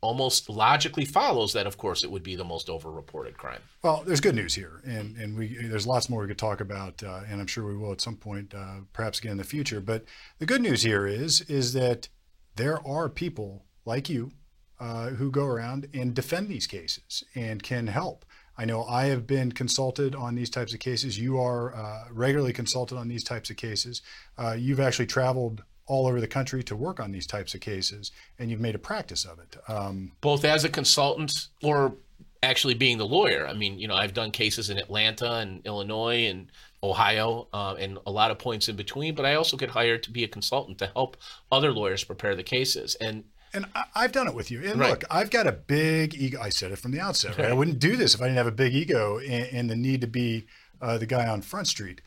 almost logically follows that, of course, it would be the most overreported crime. Well, there's good news here. And, and we there's lots more we could talk about, uh, and I'm sure we will at some point, uh, perhaps again in the future. But the good news here is is that there are people like you uh, who go around and defend these cases and can help. I know I have been consulted on these types of cases. You are uh, regularly consulted on these types of cases. Uh, you've actually traveled all over the country to work on these types of cases, and you've made a practice of it. Um, Both as a consultant or actually being the lawyer. I mean, you know, I've done cases in Atlanta and Illinois and Ohio, uh, and a lot of points in between, but I also get hired to be a consultant to help other lawyers prepare the cases. And and I, I've done it with you. And right. look, I've got a big ego. I said it from the outset, right? I wouldn't do this if I didn't have a big ego and, and the need to be uh, the guy on Front Street.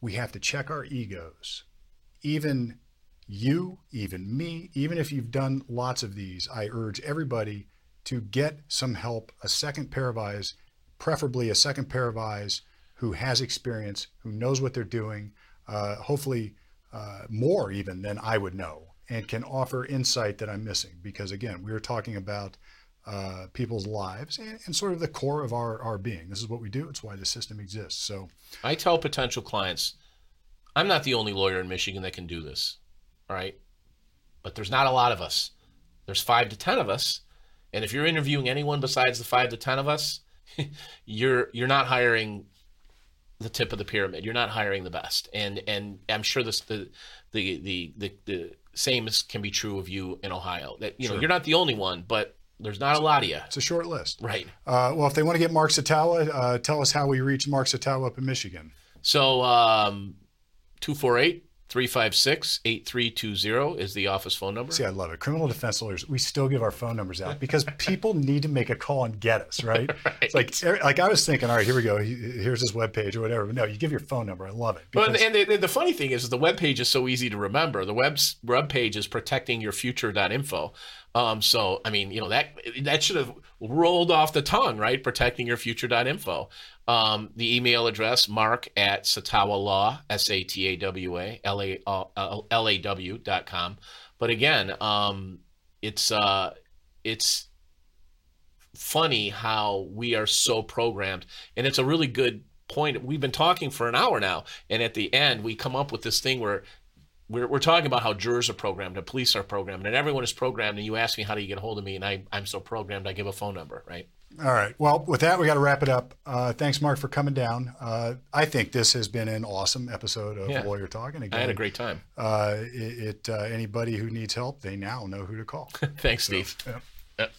We have to check our egos. Even you, even me, even if you've done lots of these, I urge everybody to get some help, a second pair of eyes, preferably a second pair of eyes who has experience, who knows what they're doing, uh, hopefully uh, more even than I would know, and can offer insight that I'm missing. Because again, we are talking about uh, people's lives and, and sort of the core of our, our being. This is what we do. It's why the system exists. So I tell potential clients, I'm not the only lawyer in Michigan that can do this. All right. But there's not a lot of us. There's five to ten of us. And if you're interviewing anyone besides the five to ten of us, you're, you're not hiring the tip of the pyramid. You're not hiring the best. And and I'm sure this the the the the, the same is, can be true of you in Ohio. That you sure. know, you're not the only one, but there's not a lot of you. It's a short list. Right. Uh, well, if they want to get Mark Satawa, uh, tell us how we reach Mark Satawa up in Michigan. So um, two four eight, three five six, eight three two zero is the office phone number. See, I love it. Criminal defense lawyers, we still give our phone numbers out because people need to make a call and get us, right? right. It's like, like I was thinking, all right, here we go. Here's this webpage or whatever. But no, you give your phone number. I love it. Because... Well, and the, the funny thing is the webpage is so easy to remember. The web's, webpage is protecting your future dot info. Um, so, I mean, you know, that that should have rolled off the tongue, right? protecting your future dot info. Um, the email address, mark at satawalaw, S A T A W A, L A W dot com. But again, um, it's uh, it's funny how we are so programmed. And it's a really good point. We've been talking for an hour now. And at the end, we come up with this thing where We're, we're talking about how jurors are programmed and police are programmed and everyone is programmed. And you ask me, how do you get a hold of me? And I, I'm so programmed, I give a phone number, right? All right. Well, with that, we got to wrap it up. Uh, thanks, Mark, for coming down. Uh, I think this has been an awesome episode of yeah. Lawyer Talk. And again, I had a great time. Uh, it, it uh, anybody who needs help, they now know who to call. Thanks, so, Steve. Yeah.